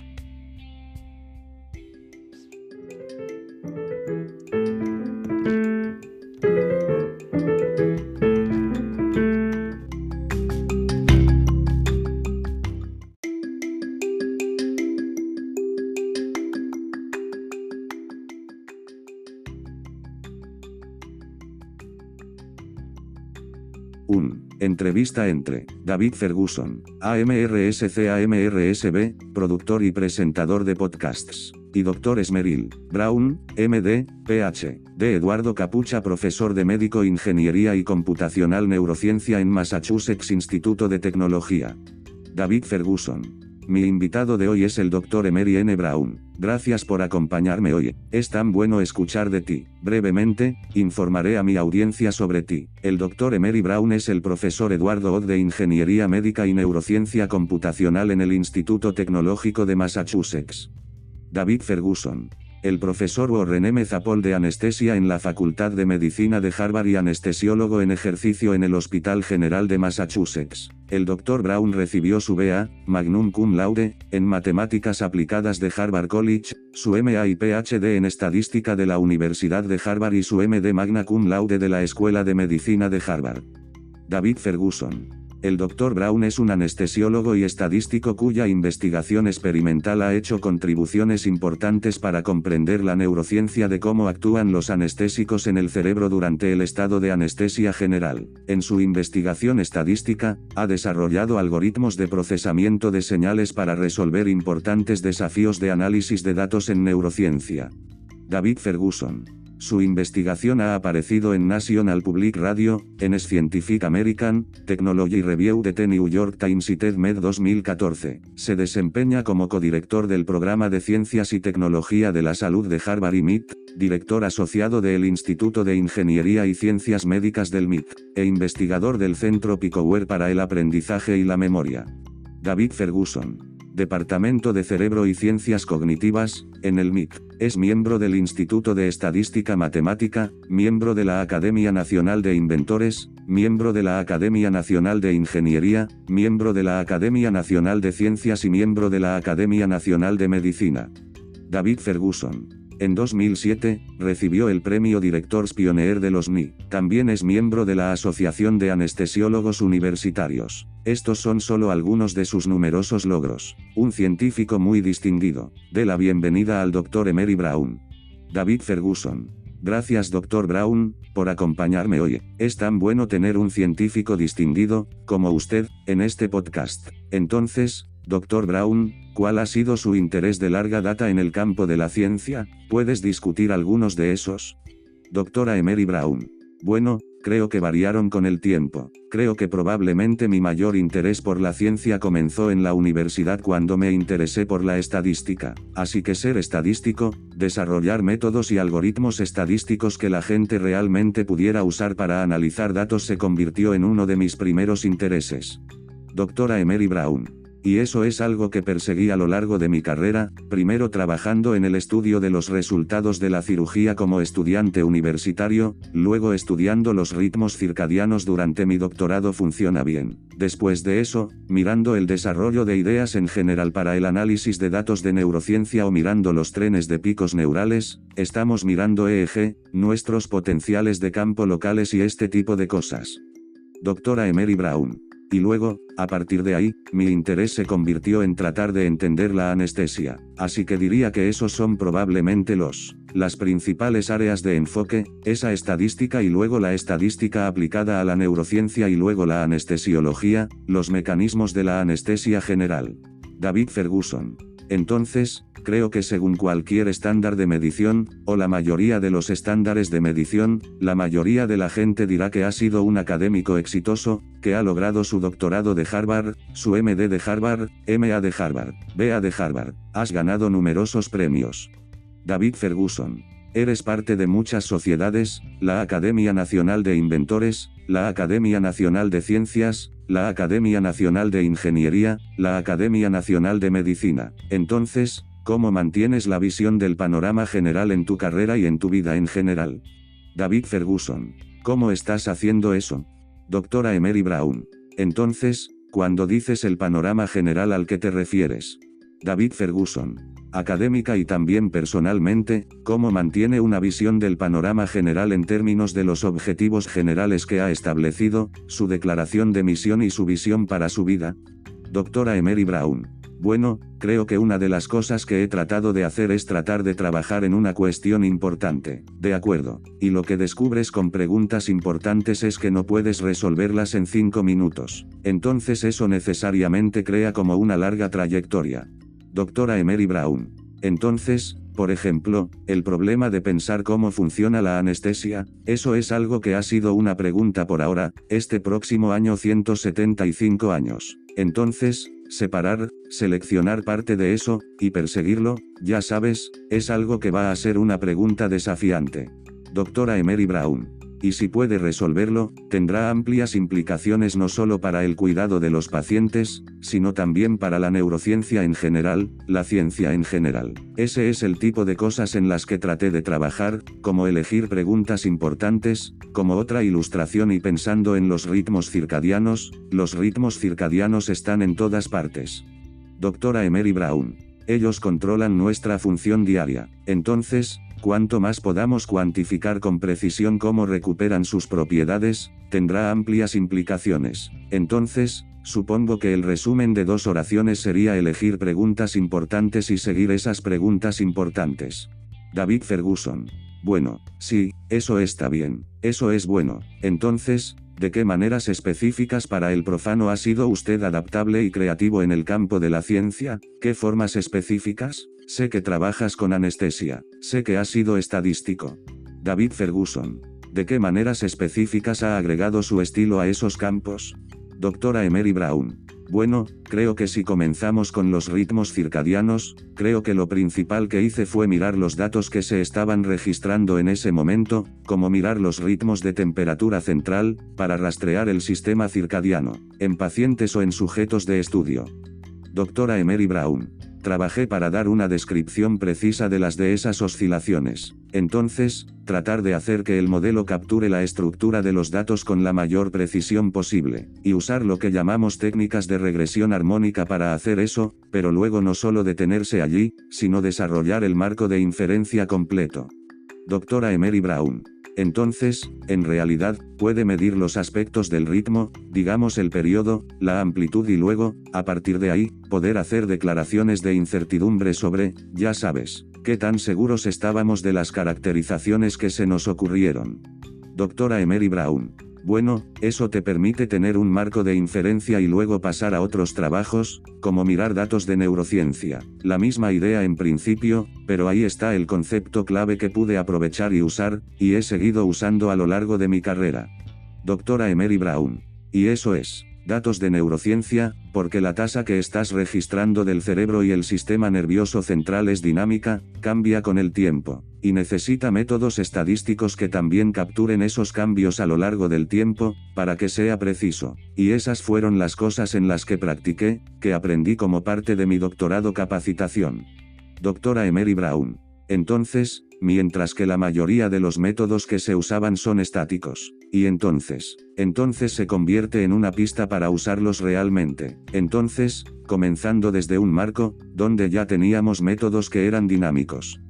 Entrevista entre David Ferguson, AMRSC-AMRSB, productor y presentador de podcasts, y Dr. Emery Brown, MD, PhD, Eduardo Capucha, profesor de médico ingeniería y computacional neurociencia en Massachusetts Institute de Tecnología. David Ferguson. Mi invitado de hoy es el Dr. Emery N. Brown. Gracias por acompañarme hoy. Es tan bueno escuchar de ti. Brevemente, informaré a mi audiencia sobre ti. El Dr. Emery Brown es el profesor Eduardo Ott de Ingeniería Médica y Neurociencia Computacional en el Instituto Tecnológico de Massachusetts. David Ferguson. El profesor Warren M. Zapol de Anestesia en la Facultad de Medicina de Harvard y anestesiólogo en ejercicio en el Hospital General de Massachusetts. El Dr. Brown recibió su B.A., Magna Cum Laude, en Matemáticas Aplicadas de Harvard College, su M.A. y Ph.D. en Estadística de la Universidad de Harvard y su M.D. Magna Cum Laude de la Escuela de Medicina de Harvard. David Ferguson. El Dr. Brown es un anestesiólogo y estadístico cuya investigación experimental ha hecho contribuciones importantes para comprender la neurociencia de cómo actúan los anestésicos en el cerebro durante el estado de anestesia general. En su investigación estadística, ha desarrollado algoritmos de procesamiento de señales para resolver importantes desafíos de análisis de datos en neurociencia. David Ferguson. Su investigación ha aparecido en National Public Radio, en Scientific American, Technology Review de The New York Times y TED-Med 2014. Se desempeña como codirector del Programa de Ciencias y Tecnología de la Salud de Harvard y MIT, director asociado del Instituto de Ingeniería y Ciencias Médicas del MIT, e investigador del Centro Picower para el Aprendizaje y la Memoria. David Ferguson. Departamento de Cerebro y Ciencias Cognitivas, en el MIT. Es miembro del Instituto de Estadística Matemática, miembro de la Academia Nacional de Inventores, miembro de la Academia Nacional de Ingeniería, miembro de la Academia Nacional de Ciencias y miembro de la Academia Nacional de Medicina. David Ferguson. En 2007, recibió el premio Directors Pioneer de los NI. También es miembro de la Asociación de Anestesiólogos Universitarios. Estos son solo algunos de sus numerosos logros. Un científico muy distinguido. De la bienvenida al Dr. Emery Brown. David Ferguson. Gracias Dr. Brown, por acompañarme hoy. Es tan bueno tener un científico distinguido, como usted, en este podcast. Entonces, Dr. Brown, ¿cuál ha sido su interés de larga data en el campo de la ciencia? ¿Puedes discutir algunos de esos? Doctora Emery Brown. Bueno, creo que variaron con el tiempo. Creo que probablemente mi mayor interés por la ciencia comenzó en la universidad cuando me interesé por la estadística. Así que ser estadístico, desarrollar métodos y algoritmos estadísticos que la gente realmente pudiera usar para analizar datos se convirtió en uno de mis primeros intereses. doctora Emery Brown. Y eso es algo que perseguí a lo largo de mi carrera, primero trabajando en el estudio de los resultados de la cirugía como estudiante universitario, luego estudiando los ritmos circadianos durante mi doctorado Funciona Bien. Después de eso, mirando el desarrollo de ideas en general para el análisis de datos de neurociencia o mirando los trenes de picos neurales, estamos mirando EEG, nuestros potenciales de campo locales y este tipo de cosas. Doctora Emery Brown. Y luego, a partir de ahí, mi interés se convirtió en tratar de entender la anestesia, así que diría que esos son probablemente las principales áreas de enfoque, esa estadística y luego la estadística aplicada a la neurociencia y luego la anestesiología, los mecanismos de la anestesia general. David Ferguson. Entonces, creo que según cualquier estándar de medición, o la mayoría de los estándares de medición, la mayoría de la gente dirá que ha sido un académico exitoso, que ha logrado su doctorado de Harvard, su MD de Harvard, MA de Harvard, BA de Harvard, has ganado numerosos premios. David Ferguson. Eres parte de muchas sociedades, la Academia Nacional de Inventores, la Academia Nacional de Ciencias, la Academia Nacional de Ingeniería, la Academia Nacional de Medicina. Entonces, ¿cómo mantienes la visión del panorama general en tu carrera y en tu vida en general? David Ferguson. ¿Cómo estás haciendo eso? Doctora Emery Brown. Entonces, cuando dices el panorama general, ¿al que te refieres? David Ferguson. Académica y también personalmente, ¿cómo mantiene una visión del panorama general en términos de los objetivos generales que ha establecido, su declaración de misión y su visión para su vida? Doctora Emery Brown. Bueno, creo que una de las cosas que he tratado de hacer es tratar de trabajar en una cuestión importante, de acuerdo, y lo que descubres con preguntas importantes es que no puedes resolverlas en 5 minutos, entonces eso necesariamente crea como una larga trayectoria. Doctora Emery Brown. Entonces, por ejemplo, el problema de pensar cómo funciona la anestesia, eso es algo que ha sido una pregunta por ahora, este próximo año 175 años. Entonces, separar, seleccionar parte de eso, y perseguirlo, ya sabes, es algo que va a ser una pregunta desafiante. Doctora Emery Brown. Y si puede resolverlo, tendrá amplias implicaciones no solo para el cuidado de los pacientes, sino también para la neurociencia en general, la ciencia en general. Ese es el tipo de cosas en las que traté de trabajar, como elegir preguntas importantes, como otra ilustración y pensando en los ritmos circadianos están en todas partes. Doctora Emery Brown. Ellos controlan nuestra función diaria, entonces, cuanto más podamos cuantificar con precisión cómo recuperan sus propiedades, tendrá amplias implicaciones. Entonces, supongo que el resumen de 2 oraciones sería elegir preguntas importantes y seguir esas preguntas importantes. David Ferguson. Bueno, sí, eso está bien, eso es bueno. Entonces, ¿de qué maneras específicas para el profano ha sido usted adaptable y creativo en el campo de la ciencia? ¿Qué formas específicas? Sé que trabajas con anestesia, sé que has sido estadístico. David Ferguson. ¿De qué maneras específicas ha agregado su estilo a esos campos? Doctora Emery Brown. Bueno, creo que si comenzamos con los ritmos circadianos, creo que lo principal que hice fue mirar los datos que se estaban registrando en ese momento, como mirar los ritmos de temperatura central, para rastrear el sistema circadiano, en pacientes o en sujetos de estudio. Doctora Emery Brown. Trabajé para dar una descripción precisa de las de esas oscilaciones. Entonces, tratar de hacer que el modelo capture la estructura de los datos con la mayor precisión posible, y usar lo que llamamos técnicas de regresión armónica para hacer eso, pero luego no solo detenerse allí, sino desarrollar el marco de inferencia completo. Doctora Emery Brown. Entonces, en realidad, puede medir los aspectos del ritmo, digamos el periodo, la amplitud y luego, a partir de ahí, poder hacer declaraciones de incertidumbre sobre, ya sabes, qué tan seguros estábamos de las caracterizaciones que se nos ocurrieron. Doctora Emery Brown. Bueno, eso te permite tener un marco de inferencia y luego pasar a otros trabajos, como mirar datos de neurociencia. La misma idea en principio, pero ahí está el concepto clave que pude aprovechar y usar, y he seguido usando a lo largo de mi carrera. Doctora Emery Brown. Y eso es. Datos de neurociencia, porque la tasa que estás registrando del cerebro y el sistema nervioso central es dinámica, cambia con el tiempo, y necesita métodos estadísticos que también capturen esos cambios a lo largo del tiempo, para que sea preciso. Y esas fueron las cosas en las que practiqué, que aprendí como parte de mi doctorado capacitación. Doctora Emery Brown. Entonces, mientras que la mayoría de los métodos que se usaban son estáticos, y entonces se convierte en una pista para usarlos realmente. Entonces, comenzando desde un marco, donde ya teníamos métodos que eran dinámicos.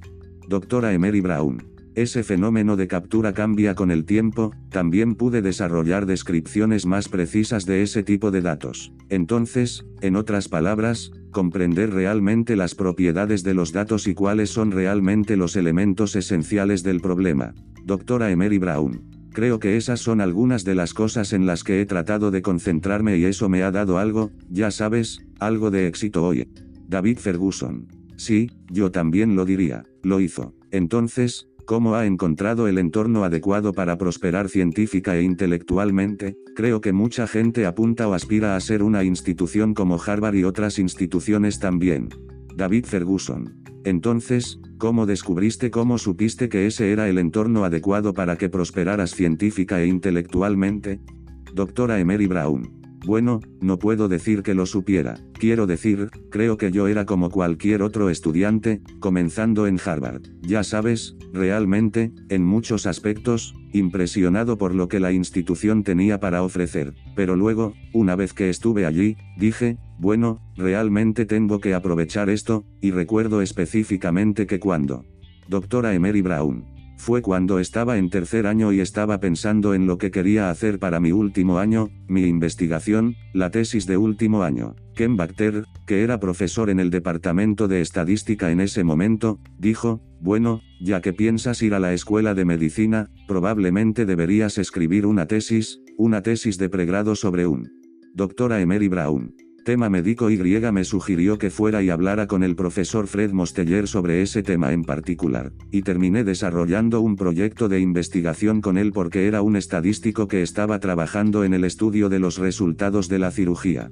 Doctora Emery Brown. Ese fenómeno de captura cambia con el tiempo, también pude desarrollar descripciones más precisas de ese tipo de datos. Entonces, en otras palabras, comprender realmente las propiedades de los datos y cuáles son realmente los elementos esenciales del problema. Doctora Emery Brown. Creo que esas son algunas de las cosas en las que he tratado de concentrarme y eso me ha dado algo, ya sabes, algo de éxito hoy. David Ferguson. Sí, yo también lo diría. Lo hizo. Entonces, ¿cómo ha encontrado el entorno adecuado para prosperar científica e intelectualmente? Creo que mucha gente apunta o aspira a ser una institución como Harvard y otras instituciones también. David Ferguson. Entonces, ¿cómo supiste que ese era el entorno adecuado para que prosperaras científica e intelectualmente? Doctora Emery Brown. Bueno, no puedo decir que lo supiera. Quiero decir, creo que yo era como cualquier otro estudiante, comenzando en Harvard. Ya sabes, realmente, en muchos aspectos, impresionado por lo que la institución tenía para ofrecer. Pero luego, una vez que estuve allí, dije, bueno, realmente tengo que aprovechar esto, y recuerdo específicamente que cuando. Doctora Emery Brown. Fue cuando estaba en tercer año y estaba pensando en lo que quería hacer para mi último año, mi investigación, la tesis de último año. Ken Baxter, que era profesor en el departamento de estadística en ese momento, dijo, bueno, ya que piensas ir a la escuela de medicina, probablemente deberías escribir una tesis de pregrado sobre un. Doctora Emery Brown. Tema médico y me sugirió que fuera y hablara con el profesor Fred Mosteller sobre ese tema en particular, y terminé desarrollando un proyecto de investigación con él porque era un estadístico que estaba trabajando en el estudio de los resultados de la cirugía.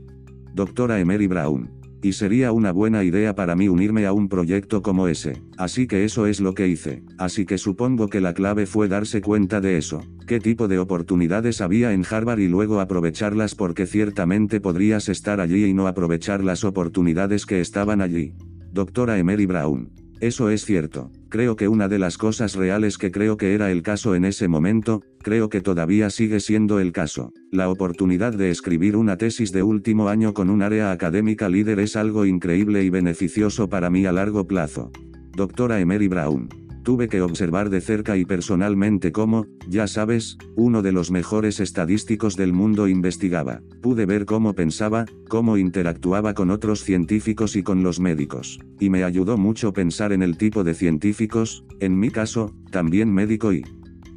Doctora Emery Brown. Y sería una buena idea para mí unirme a un proyecto como ese, así que eso es lo que hice, así que supongo que la clave fue darse cuenta de eso, qué tipo de oportunidades había en Harvard y luego aprovecharlas porque ciertamente podrías estar allí y no aprovechar las oportunidades que estaban allí. Doctora Emery Brown. Eso es cierto. Creo que una de las cosas reales que creo que era el caso en ese momento, creo que todavía sigue siendo el caso. La oportunidad de escribir una tesis de último año con un área académica líder es algo increíble y beneficioso para mí a largo plazo. Doctora Emery Brown. Tuve que observar de cerca y personalmente cómo, ya sabes, uno de los mejores estadísticos del mundo investigaba. Pude ver cómo pensaba, cómo interactuaba con otros científicos y con los médicos. Y me ayudó mucho pensar en el tipo de científicos, en mi caso, también médico y...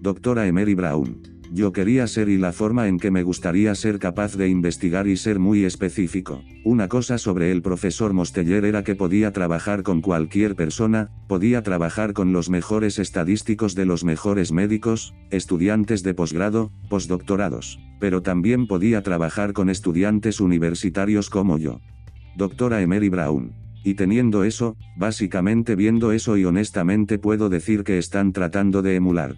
Doctora Emery Brown. Yo quería ser y la forma en que me gustaría ser capaz de investigar y ser muy específico. Una cosa sobre el profesor Mosteller era que podía trabajar con cualquier persona, podía trabajar con los mejores estadísticos de los mejores médicos, estudiantes de posgrado, postdoctorados, pero también podía trabajar con estudiantes universitarios como yo. Doctora Emery Brown. Y teniendo eso, básicamente viendo eso y honestamente puedo decir que están tratando de emular.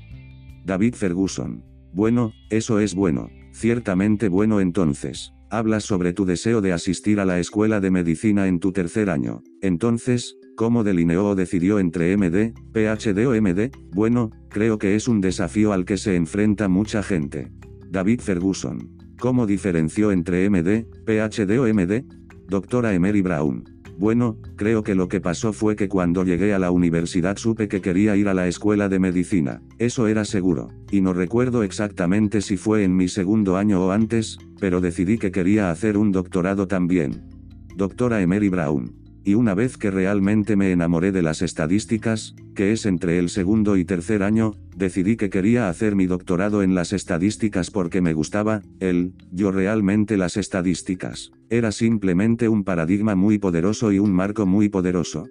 David Ferguson. Bueno, eso es bueno, ciertamente bueno entonces. Hablas sobre tu deseo de asistir a la escuela de medicina en tu tercer año. Entonces, ¿cómo delineó o decidió entre MD, PhD o MD? Bueno, creo que es un desafío al que se enfrenta mucha gente. David Ferguson. ¿Cómo diferenció entre MD, PhD o MD? Doctora Emery Brown. Bueno, creo que lo que pasó fue que cuando llegué a la universidad supe que quería ir a la escuela de medicina, eso era seguro, y no recuerdo exactamente si fue en mi segundo año o antes, pero decidí que quería hacer un doctorado también. Doctora Emery Brown. Y una vez que realmente me enamoré de las estadísticas, que es entre el segundo y tercer año, decidí que quería hacer mi doctorado en las estadísticas porque me gustaba, realmente las estadísticas. Era simplemente un paradigma muy poderoso y un marco muy poderoso.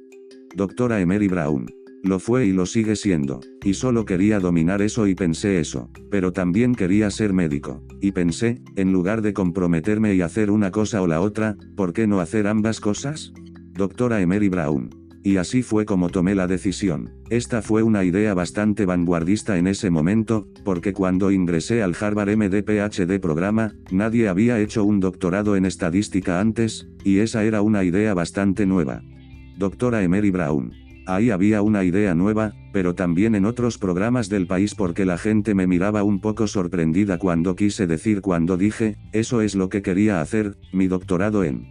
Doctora Emery Brown. Lo fue y lo sigue siendo, y solo quería dominar eso y pensé eso, pero también quería ser médico, y pensé, en lugar de comprometerme y hacer una cosa o la otra, ¿por qué no hacer ambas cosas? Doctora Emery Brown. Y así fue como tomé la decisión. Esta fue una idea bastante vanguardista en ese momento, porque cuando ingresé al Harvard MD-PhD programa, nadie había hecho un doctorado en estadística antes, y esa era una idea bastante nueva. Doctora Emery Brown. Ahí había una idea nueva, pero también en otros programas del país porque la gente me miraba un poco sorprendida cuando dije, eso es lo que quería hacer, mi doctorado en.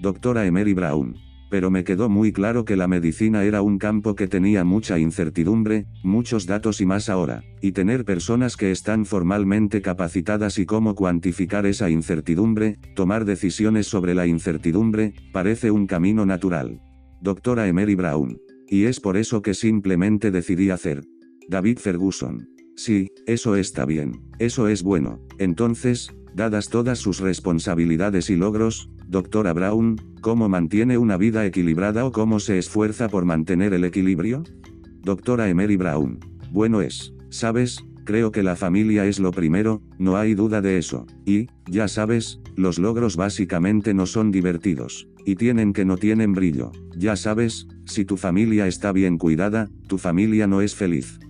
Doctora Emery Brown. Pero me quedó muy claro que la medicina era un campo que tenía mucha incertidumbre, muchos datos y más ahora, y tener personas que están formalmente capacitadas y cómo cuantificar esa incertidumbre, tomar decisiones sobre la incertidumbre, parece un camino natural. Doctora Emery Brown. Y es por eso que simplemente decidí hacer. David Ferguson. Sí, eso está bien, eso es bueno. Entonces, dadas todas sus responsabilidades y logros, doctora Brown, ¿cómo mantiene una vida equilibrada o cómo se esfuerza por mantener el equilibrio? Doctora Emery Brown. Bueno es, ¿sabes? Creo que la familia es lo primero, no hay duda de eso. Y, ya sabes, los logros básicamente no son divertidos. Y no tienen brillo. Ya sabes, si tu familia está bien cuidada, tu familia no es feliz.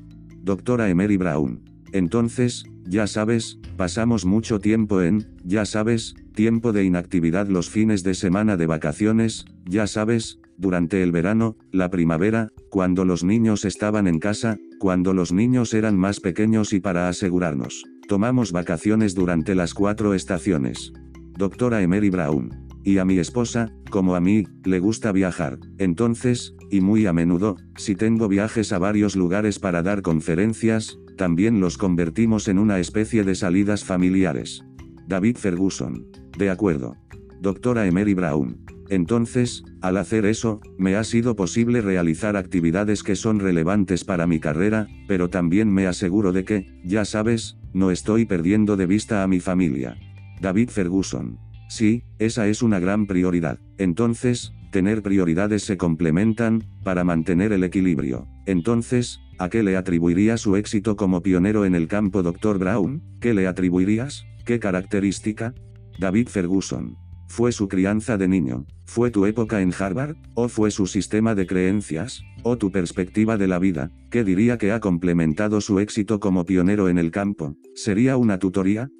Doctora Emery Brown. Entonces, ya sabes, pasamos mucho tiempo en, ya sabes, tiempo de inactividad los fines de semana de vacaciones, ya sabes, durante el verano, la primavera, cuando los niños estaban en casa, cuando los niños eran más pequeños y para asegurarnos, tomamos vacaciones durante las 4 estaciones. Doctora Emery Brown. Y a mi esposa, como a mí, le gusta viajar. Entonces, y muy a menudo, si tengo viajes a varios lugares para dar conferencias, también los convertimos en una especie de salidas familiares. David Ferguson. De acuerdo. Doctora Emery Brown. Entonces, al hacer eso, me ha sido posible realizar actividades que son relevantes para mi carrera, pero también me aseguro de que, ya sabes, no estoy perdiendo de vista a mi familia. David Ferguson. Sí, esa es una gran prioridad. Entonces, tener prioridades se complementan, para mantener el equilibrio. Entonces, ¿a qué le atribuiría su éxito como pionero en el campo, Dr. Brown? ¿Qué le atribuirías? ¿Qué característica? David Ferguson. ¿Fue su crianza de niño? ¿Fue tu época en Harvard? ¿O fue su sistema de creencias? ¿O tu perspectiva de la vida? ¿Qué diría que ha complementado su éxito como pionero en el campo? ¿Sería una tutoría?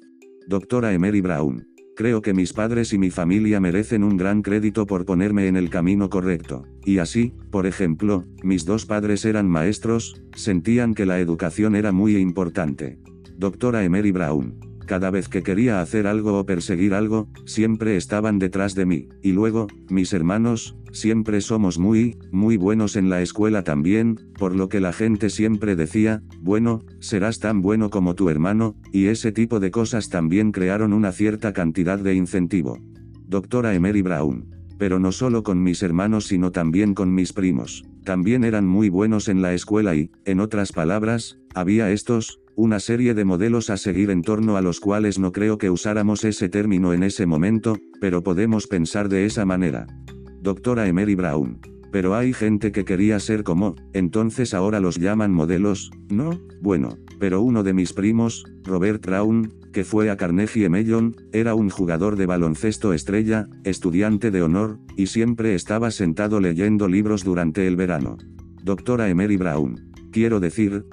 Doctora Emery Brown. Creo que mis padres y mi familia merecen un gran crédito por ponerme en el camino correcto. Y así, por ejemplo, mis 2 padres eran maestros, sentían que la educación era muy importante. Doctora Emery Brown. Cada vez que quería hacer algo o perseguir algo, siempre estaban detrás de mí. Y luego, mis hermanos, siempre somos muy, muy buenos en la escuela también, por lo que la gente siempre decía, bueno, serás tan bueno como tu hermano, y ese tipo de cosas también crearon una cierta cantidad de incentivo. Doctora Emery Brown. Pero no solo con mis hermanos sino también con mis primos. También eran muy buenos en la escuela y, en otras palabras, había una serie de modelos a seguir en torno a los cuales no creo que usáramos ese término en ese momento, pero podemos pensar de esa manera. Doctora Emery Brown. Pero hay gente que quería ser como, entonces ahora los llaman modelos, ¿no? Bueno, pero uno de mis primos, Robert Brown, que fue a Carnegie Mellon, era un jugador de baloncesto estrella, estudiante de honor, y siempre estaba sentado leyendo libros durante el verano. Doctora Emery Brown. Quiero decir,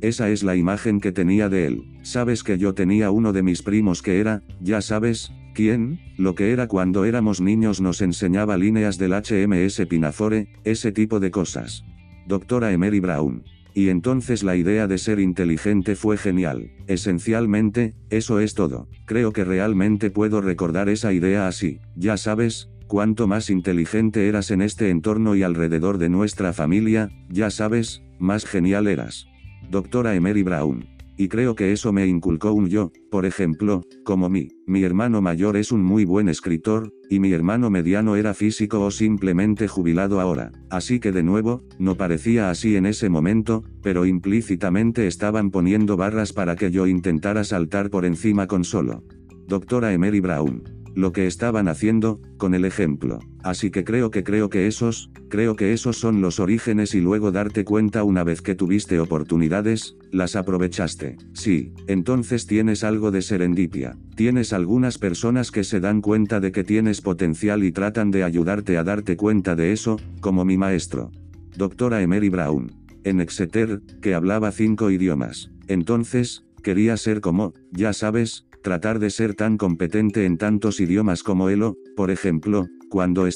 esa es la imagen que tenía de él. Sabes que yo tenía uno de mis primos que era, ya sabes, ¿quién? Lo que era cuando éramos niños nos enseñaba líneas del HMS Pinafore, ese tipo de cosas. Doctora Emery Brown. Y entonces la idea de ser inteligente fue genial. Esencialmente, eso es todo. Creo que realmente puedo recordar esa idea así, ya sabes. Cuanto más inteligente eras en este entorno y alrededor de nuestra familia, ya sabes, más genial eras. Doctora Emery Brown. Y creo que eso me inculcó un yo, por ejemplo, como mi hermano mayor es un muy buen escritor, y mi hermano mediano era físico o simplemente jubilado ahora. Así que de nuevo, no parecía así en ese momento, pero implícitamente estaban poniendo barras para que yo intentara saltar por encima con solo. Doctora Emery Brown. lo que estaban haciendo, con el ejemplo. Así que creo que esos son los orígenes, y luego darte cuenta una vez que tuviste oportunidades, las aprovechaste. Sí, entonces tienes algo de serendipia. Tienes algunas personas que se dan cuenta de que tienes potencial y tratan de ayudarte a darte cuenta de eso, como mi maestro, Dra. Emery Brown, en Exeter, que hablaba 5 idiomas. Entonces, quería ser como, ya sabes, tratar de ser tan competente en tantos idiomas como él o, por ejemplo, cuando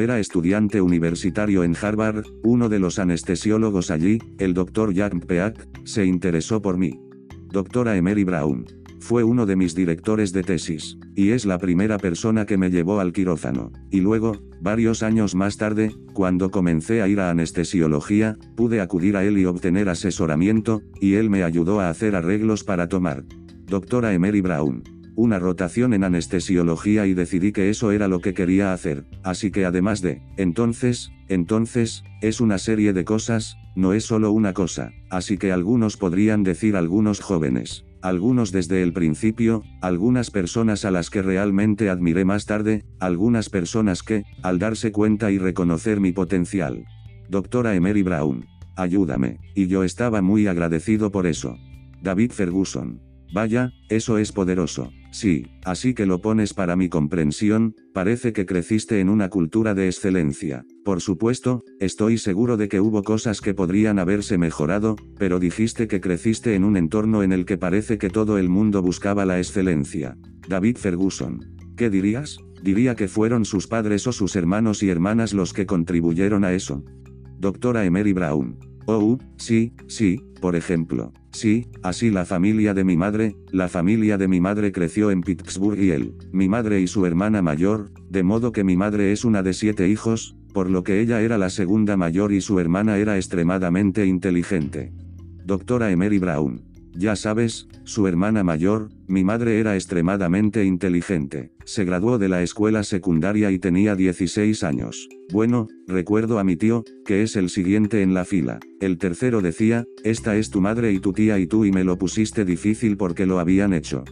era estudiante universitario en Harvard, uno de los anestesiólogos allí, el Dr. Jack Peak, se interesó por mí. Dra. Emery Brown fue uno de mis directores de tesis, y es la primera persona que me llevó al quirófano. Y luego, varios años más tarde, cuando comencé a ir a anestesiología, pude acudir a él y obtener asesoramiento, y él me ayudó a hacer arreglos para tomar, Dra. Emery Brown, una rotación en anestesiología, y decidí que eso era lo que quería hacer. Así que además de, entonces, es una serie de cosas, no es solo una cosa. Así que algunos podrían decir, algunos jóvenes, algunos desde el principio, algunas personas a las que realmente admiré más tarde, algunas personas que, al darse cuenta y reconocer mi potencial. Dra. Emery Brown, ayúdame. Y yo estaba muy agradecido por eso. David Ferguson. Vaya, eso es poderoso. Sí, así que lo pones para mi comprensión, parece que creciste en una cultura de excelencia. Por supuesto, estoy seguro de que hubo cosas que podrían haberse mejorado, pero dijiste que creciste en un entorno en el que parece que todo el mundo buscaba la excelencia. David Ferguson. ¿Qué dirías? Diría que fueron sus padres o sus hermanos y hermanas los que contribuyeron a eso. Dra. Emery Brown. Oh, sí, por ejemplo. Sí, así la familia de mi madre creció en Pittsburgh, y él, mi madre y su hermana mayor, de modo que mi madre es una de 7 hijos, por lo que ella era la segunda mayor y su hermana era extremadamente inteligente. Dra. Emery Brown. Ya sabes, su hermana mayor, mi madre era extremadamente inteligente. Se graduó de la escuela secundaria y tenía 16 años. Bueno, recuerdo a mi tío, que es el siguiente en la fila. El tercero decía, esta es tu madre y tu tía y tú, y me lo pusiste difícil porque lo habían hecho.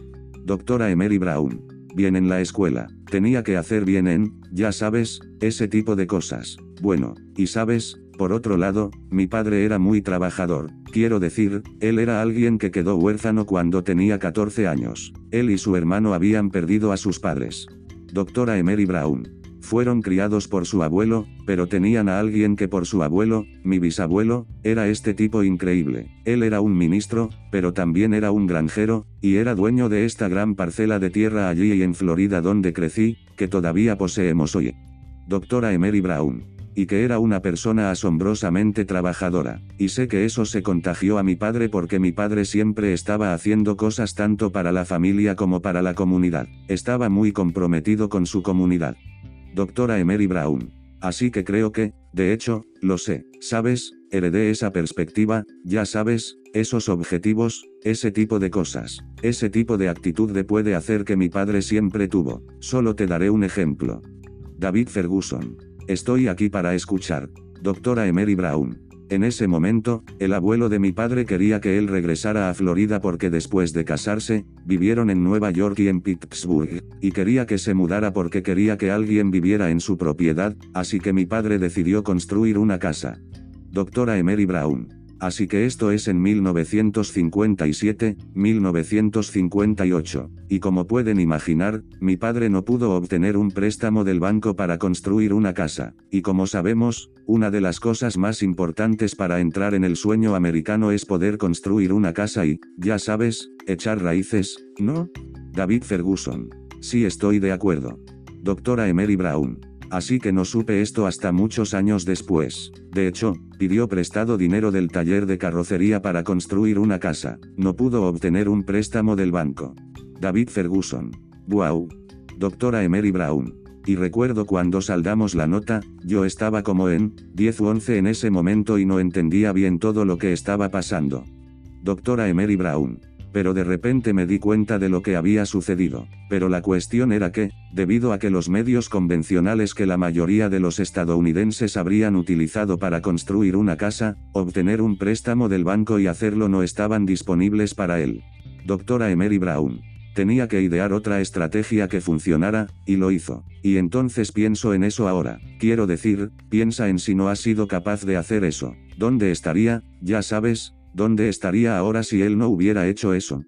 Dra. Emery Brown. Bien en la escuela. Tenía que hacer bien en, ya sabes, ese tipo de cosas. Bueno, y sabes, por otro lado, mi padre era muy trabajador. Quiero decir, él era alguien que quedó huérfano cuando tenía 14 años. Él y su hermano habían perdido a sus padres. Dra. Emery Brown. Fueron criados por su abuelo, pero tenían a alguien que por su abuelo, mi bisabuelo, era este tipo increíble. Él era un ministro, pero también era un granjero, y era dueño de esta gran parcela de tierra allí y en Florida donde crecí, que todavía poseemos hoy. Dra. Emery Brown. Y que era una persona asombrosamente trabajadora. Y sé que eso se contagió a mi padre porque mi padre siempre estaba haciendo cosas tanto para la familia como para la comunidad. Estaba muy comprometido con su comunidad. Dra. Emery Brown. Así que creo que, de hecho, lo sé, ¿sabes? Heredé esa perspectiva, ya sabes, esos objetivos, ese tipo de cosas. Ese tipo de actitud de puede hacer que mi padre siempre tuvo. Solo te daré un ejemplo. David Ferguson. Estoy aquí para escuchar. Dra. Emery Brown. En ese momento, el abuelo de mi padre quería que él regresara a Florida porque después de casarse, vivieron en Nueva York y en Pittsburgh, y quería que se mudara porque quería que alguien viviera en su propiedad, así que mi padre decidió construir una casa. Dra. Emery Brown. Así que esto es en 1957, 1958, y como pueden imaginar, mi padre no pudo obtener un préstamo del banco para construir una casa, y como sabemos, una de las cosas más importantes para entrar en el sueño americano es poder construir una casa y, ya sabes, echar raíces, ¿no? David Ferguson. Sí, estoy de acuerdo. Dra. Emery Brown. Así que no supe esto hasta muchos años después. De hecho, pidió prestado dinero del taller de carrocería para construir una casa. No pudo obtener un préstamo del banco. David Ferguson. Wow. Dra. Emery Brown. Y recuerdo cuando saldamos la nota, yo estaba como en 10 u 11 en ese momento y no entendía bien todo lo que estaba pasando. Dra. Emery Brown. Pero de repente me di cuenta de lo que había sucedido. Pero la cuestión era que, debido a que los medios convencionales que la mayoría de los estadounidenses habrían utilizado para construir una casa, obtener un préstamo del banco y hacerlo no estaban disponibles para él. Dra. Emery Brown. Tenía que idear otra estrategia que funcionara, y lo hizo. Y entonces pienso en eso ahora. Quiero decir, piensa en si no ha sido capaz de hacer eso. ¿Dónde estaría? Ya sabes, ¿dónde estaría ahora si él no hubiera hecho eso?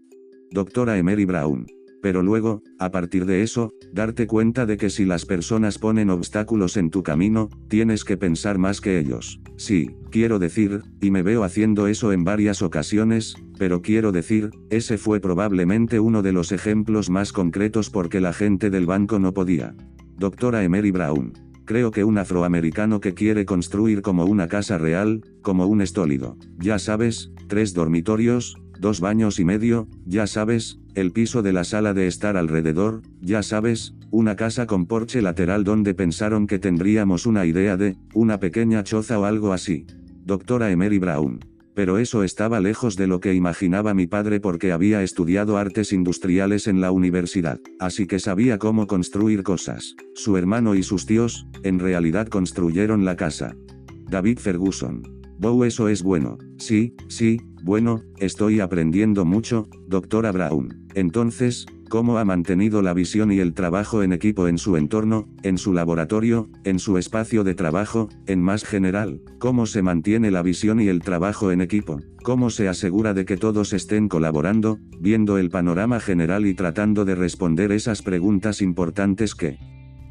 Doctora Emery Brown. Pero luego, a partir de eso, darte cuenta de que si las personas ponen obstáculos en tu camino, tienes que pensar más que ellos. Sí, quiero decir, y me veo haciendo eso en varias ocasiones, pero quiero decir, ese fue probablemente uno de los ejemplos más concretos porque la gente del banco no podía. Doctora Emery Brown. Creo que un afroamericano que quiere construir como una casa real, como un estólido. Ya sabes, 3 dormitorios, 2 baños y medio, ya sabes, el piso de la sala de estar alrededor, ya sabes, una casa con porche lateral donde pensaron que tendríamos una idea de, una pequeña choza o algo así. Doctora Emery Brown. Pero eso estaba lejos de lo que imaginaba mi padre porque había estudiado artes industriales en la universidad, así que sabía cómo construir cosas. Su hermano y sus tíos, en realidad construyeron la casa. David Ferguson. Wow, eso es bueno. Sí, bueno, estoy aprendiendo mucho, doctora Brown. Entonces, ¿cómo ha mantenido la visión y el trabajo en equipo en su entorno, en su laboratorio, en su espacio de trabajo, en más general? ¿Cómo se mantiene la visión y el trabajo en equipo? ¿Cómo se asegura de que todos estén colaborando, viendo el panorama general y tratando de responder esas preguntas importantes que...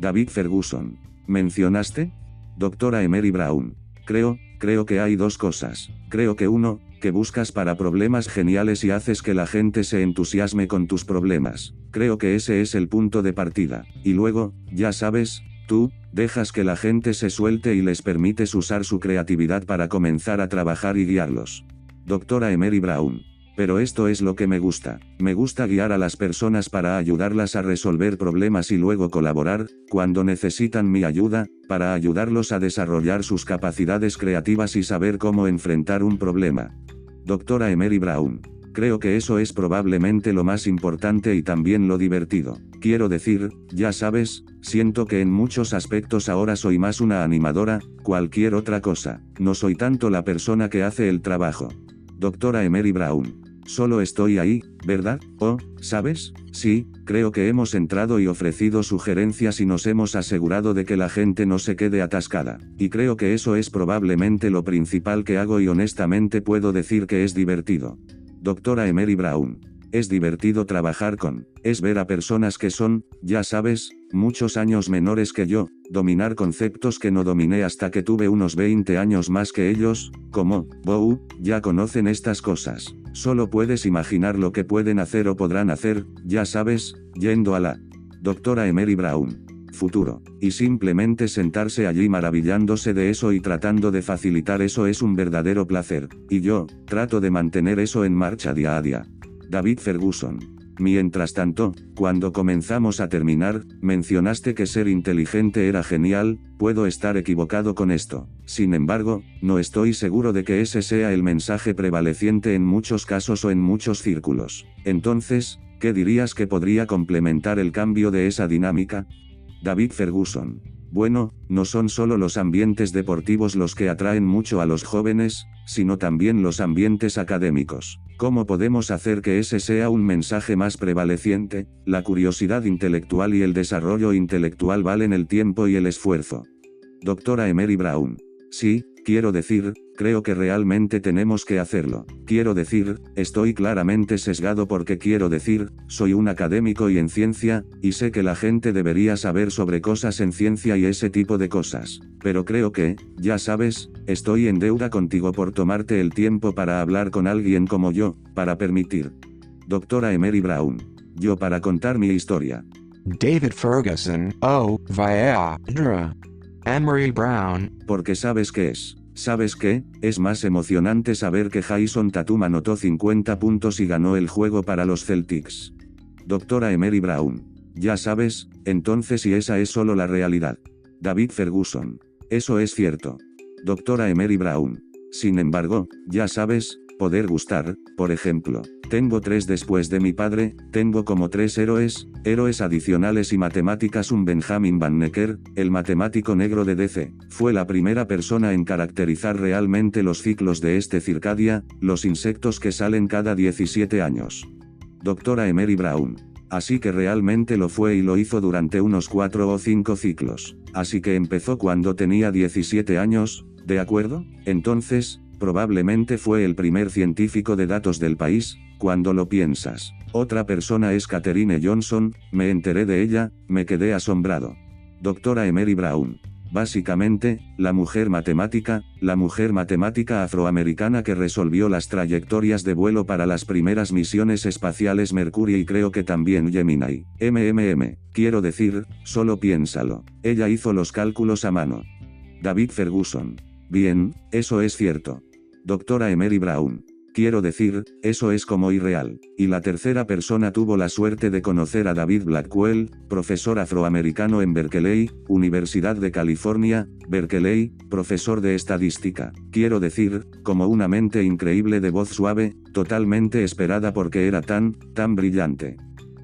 David Ferguson. ¿Mencionaste? Doctora Emery Brown. Creo que hay 2 cosas. Creo que uno, que buscas para problemas geniales y haces que la gente se entusiasme con tus problemas. Creo que ese es el punto de partida. Y luego, ya sabes, tú, dejas que la gente se suelte y les permites usar su creatividad para comenzar a trabajar y guiarlos. Doctora Emery Brown. Pero esto es lo que me gusta. Me gusta guiar a las personas para ayudarlas a resolver problemas y luego colaborar, cuando necesitan mi ayuda, para ayudarlos a desarrollar sus capacidades creativas y saber cómo enfrentar un problema. Doctora Emery Brown. Creo que eso es probablemente lo más importante y también lo divertido. Quiero decir, ya sabes, siento que en muchos aspectos ahora soy más una animadora, cualquier otra cosa. No soy tanto la persona que hace el trabajo. Doctora Emery Brown. Solo estoy ahí, ¿verdad? Oh, ¿sabes? Sí, creo que hemos entrado y ofrecido sugerencias y nos hemos asegurado de que la gente no se quede atascada. Y creo que eso es probablemente lo principal que hago y honestamente puedo decir que es divertido. Doctora Emery Brown. Es divertido trabajar con, es ver a personas que son, ya sabes, muchos años menores que yo, dominar conceptos que no dominé hasta que tuve unos 20 años más que ellos, como, wow, ya conocen estas cosas. Solo puedes imaginar lo que pueden hacer o podrán hacer, ya sabes, yendo a la doctora Emery Brown. Futuro. Y simplemente sentarse allí maravillándose de eso y tratando de facilitar eso es un verdadero placer. Y yo, trato de mantener eso en marcha día a día. David Ferguson. Mientras tanto, cuando comenzamos a terminar, mencionaste que ser inteligente era genial, puedo estar equivocado con esto. Sin embargo, no estoy seguro de que ese sea el mensaje prevaleciente en muchos casos o en muchos círculos. Entonces, ¿qué dirías que podría complementar el cambio de esa dinámica? David Ferguson. Bueno, no son solo los ambientes deportivos los que atraen mucho a los jóvenes, sino también los ambientes académicos. ¿Cómo podemos hacer que ese sea un mensaje más prevaleciente? La curiosidad intelectual y el desarrollo intelectual valen el tiempo y el esfuerzo. Doctora Emery Brown. Sí, quiero decir, creo que realmente tenemos que hacerlo. Quiero decir, estoy claramente sesgado porque quiero decir, soy un académico y en ciencia, y sé que la gente debería saber sobre cosas en ciencia y ese tipo de cosas. Pero creo que, ya sabes, estoy en deuda contigo por tomarte el tiempo para hablar con alguien como yo, para permitir. Doctora Emery Brown. Yo para contar mi historia. David Ferguson, oh, vaya, Emery Brown. Porque sabes qué es. ¿Sabes qué? Es más emocionante saber que Jayson Tatum anotó 50 puntos y ganó el juego para los Celtics. Doctora Emery Brown. Ya sabes, entonces y esa es solo la realidad. David Ferguson. Eso es cierto. Doctora Emery Brown. Sin embargo, ya sabes, poder gustar, por ejemplo. Tengo 3 después de mi padre, tengo como 3 héroes adicionales y matemáticas. Un Benjamin Banneker, el matemático negro de DC, fue la primera persona en caracterizar realmente los ciclos de este circadia, los insectos que salen cada 17 años. Doctora Emery Brown. así que realmente lo fue y lo hizo durante unos 4 o 5 ciclos. Así que empezó cuando tenía 17 años, ¿de acuerdo? Entonces, probablemente fue el primer científico de datos del país, cuando lo piensas. Otra persona es Katherine Johnson, me enteré de ella, me quedé asombrado. Doctora Emery Brown. Básicamente, la mujer matemática afroamericana que resolvió las trayectorias de vuelo para las primeras misiones espaciales Mercury y creo que también Gemini. Quiero decir, solo piénsalo. Ella hizo los cálculos a mano. David Ferguson. Bien, eso es cierto. Doctora Emery Brown. Quiero decir, eso es como irreal. Y la tercera persona tuvo la suerte de conocer a David Blackwell, profesor afroamericano en Berkeley, Universidad de California, Berkeley, profesor de estadística. Quiero decir, como una mente increíble de voz suave, totalmente esperada porque era tan brillante.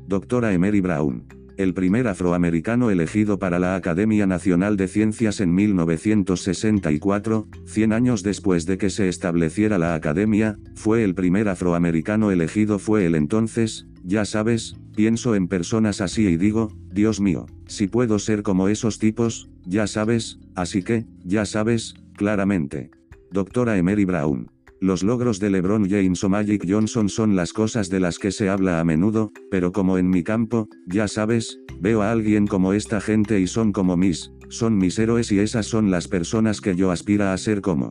Doctora Emery Brown. El primer afroamericano elegido para la Academia Nacional de Ciencias en 1964, 100 años después de que se estableciera la Academia, fue el primer afroamericano elegido fue el entonces, ya sabes, pienso en personas así y digo, Dios mío, si puedo ser como esos tipos, ya sabes, así que, ya sabes, claramente. Doctora Emery Brown. Los logros de LeBron James o Magic Johnson son las cosas de las que se habla a menudo, pero como en mi campo, ya sabes, veo a alguien como esta gente y son como mis héroes y esas son las personas que yo aspiro a ser como.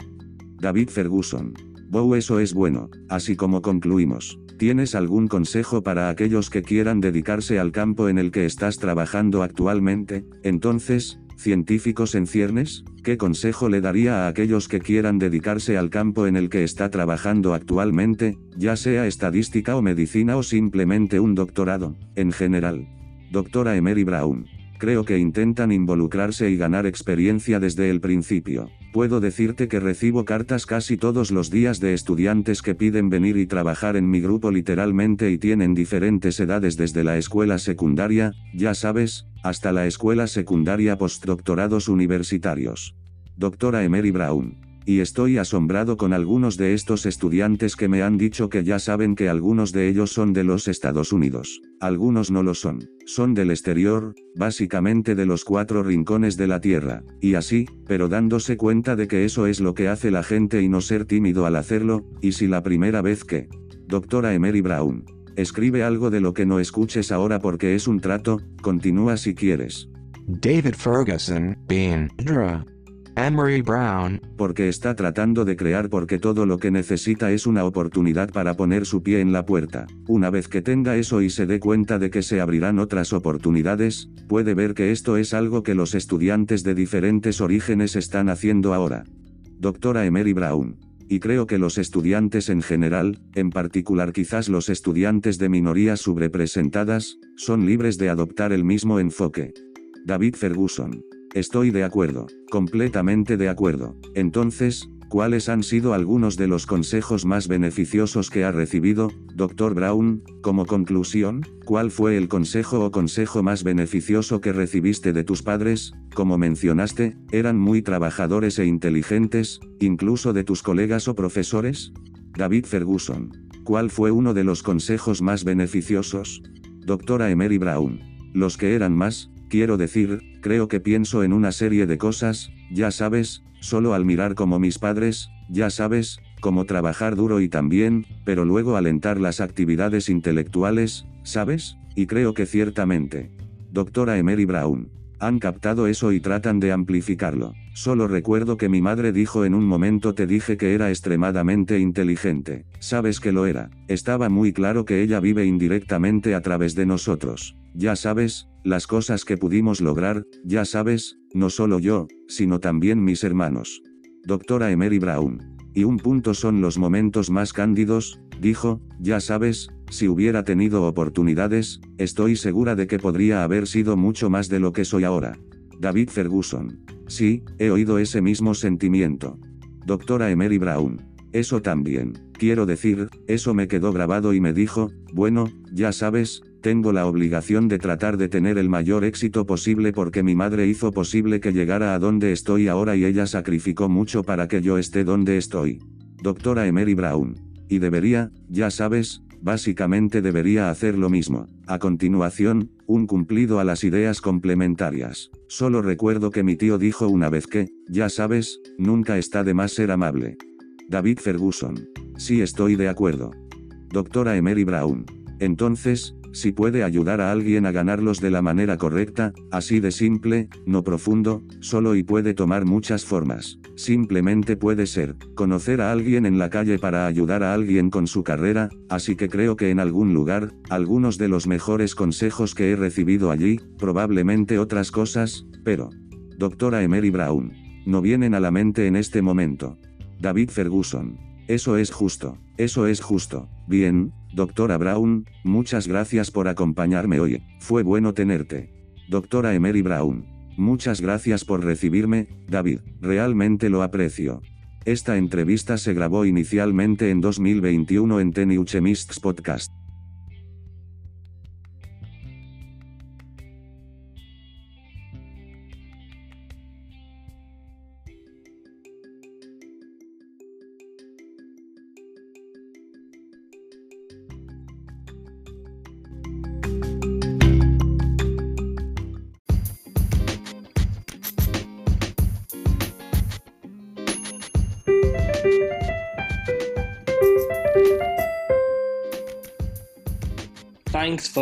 David Ferguson. Wow, eso es bueno. Así como concluimos. ¿Tienes algún consejo para aquellos que quieran dedicarse al campo en el que estás trabajando actualmente? Entonces, ¿científicos en ciernes? ¿Qué consejo le daría a aquellos que quieran dedicarse al campo en el que está trabajando actualmente, ya sea estadística o medicina o simplemente un doctorado, en general? Doctora Emery Brown. Creo que intentan involucrarse y ganar experiencia desde el principio. Puedo decirte que recibo cartas casi todos los días de estudiantes que piden venir y trabajar en mi grupo literalmente y tienen diferentes edades desde la escuela secundaria, ya sabes, hasta la escuela secundaria postdoctorados universitarios. Doctora Emery Brown. Y estoy asombrado con algunos de estos estudiantes que me han dicho que ya saben que algunos de ellos son de los Estados Unidos. Algunos no lo son. Son del exterior, básicamente de los 4 rincones de la tierra. Y así, pero dándose cuenta de que eso es lo que hace la gente y no ser tímido al hacerlo, y si la primera vez que... Doctora Emery Brown. Escribe algo de lo que no escuches ahora porque es un trato, continúa si quieres. David Ferguson, Bean, Emery Brown. Porque está tratando de crear porque todo lo que necesita es una oportunidad para poner su pie en la puerta. Una vez que tenga eso y se dé cuenta de que se abrirán otras oportunidades, puede ver que esto es algo que los estudiantes de diferentes orígenes están haciendo ahora. Doctora Emery Brown. Y creo que los estudiantes en general, en particular quizás los estudiantes de minorías subrepresentadas, son libres de adoptar el mismo enfoque. David Ferguson. Estoy de acuerdo, completamente de acuerdo. Entonces, ¿cuáles han sido algunos de los consejos más beneficiosos que ha recibido, Dr. Brown? Como conclusión, ¿cuál fue el consejo o consejo más beneficioso que recibiste de tus padres? Como mencionaste, eran muy trabajadores e inteligentes, incluso de tus colegas o profesores. David Ferguson. ¿Cuál fue uno de los consejos más beneficiosos? Dra. Emery Brown. Los que eran más... Quiero decir, creo que pienso en una serie de cosas, ya sabes, solo al mirar como mis padres, ya sabes, como trabajar duro y también, pero luego alentar las actividades intelectuales, ¿sabes? Y creo que ciertamente. Doctora Emery Brown. Han captado eso y tratan de amplificarlo. Solo recuerdo que mi madre dijo en un momento te dije que era extremadamente inteligente. Sabes que lo era. Estaba muy claro que ella vive indirectamente a través de nosotros. Ya sabes, las cosas que pudimos lograr, ya sabes, no solo yo, sino también mis hermanos. Doctora Emery Brown. Y un punto son los momentos más cándidos, dijo, ya sabes, si hubiera tenido oportunidades, estoy segura de que podría haber sido mucho más de lo que soy ahora. David Ferguson. Sí, he oído ese mismo sentimiento. Doctora Emery Brown. Eso también. Quiero decir, eso me quedó grabado y me dijo, bueno, ya sabes, tengo la obligación de tratar de tener el mayor éxito posible porque mi madre hizo posible que llegara a donde estoy ahora y ella sacrificó mucho para que yo esté donde estoy. Doctora Emery Brown. Y debería, ya sabes, básicamente debería hacer lo mismo. A continuación, un cumplido a las ideas complementarias. Solo recuerdo que mi tío dijo una vez que, ya sabes, nunca está de más ser amable. David Ferguson. Sí, estoy de acuerdo. Doctora Emery Brown. Entonces, si puede ayudar a alguien a ganarlos de la manera correcta, así de simple, no profundo, solo y puede tomar muchas formas. Simplemente puede ser, conocer a alguien en la calle para ayudar a alguien con su carrera, así que creo que en algún lugar, algunos de los mejores consejos que he recibido allí, probablemente otras cosas, pero... Doctora Emery Brown. No vienen a la mente en este momento. David Ferguson. Eso es justo. Eso es justo. Bien, doctora Brown, muchas gracias por acompañarme hoy. Fue bueno tenerte. Doctora Emery Brown. Muchas gracias por recibirme, David. Realmente lo aprecio. Esta entrevista se grabó inicialmente en 2021 en The New Chemist's Podcast. Thanks for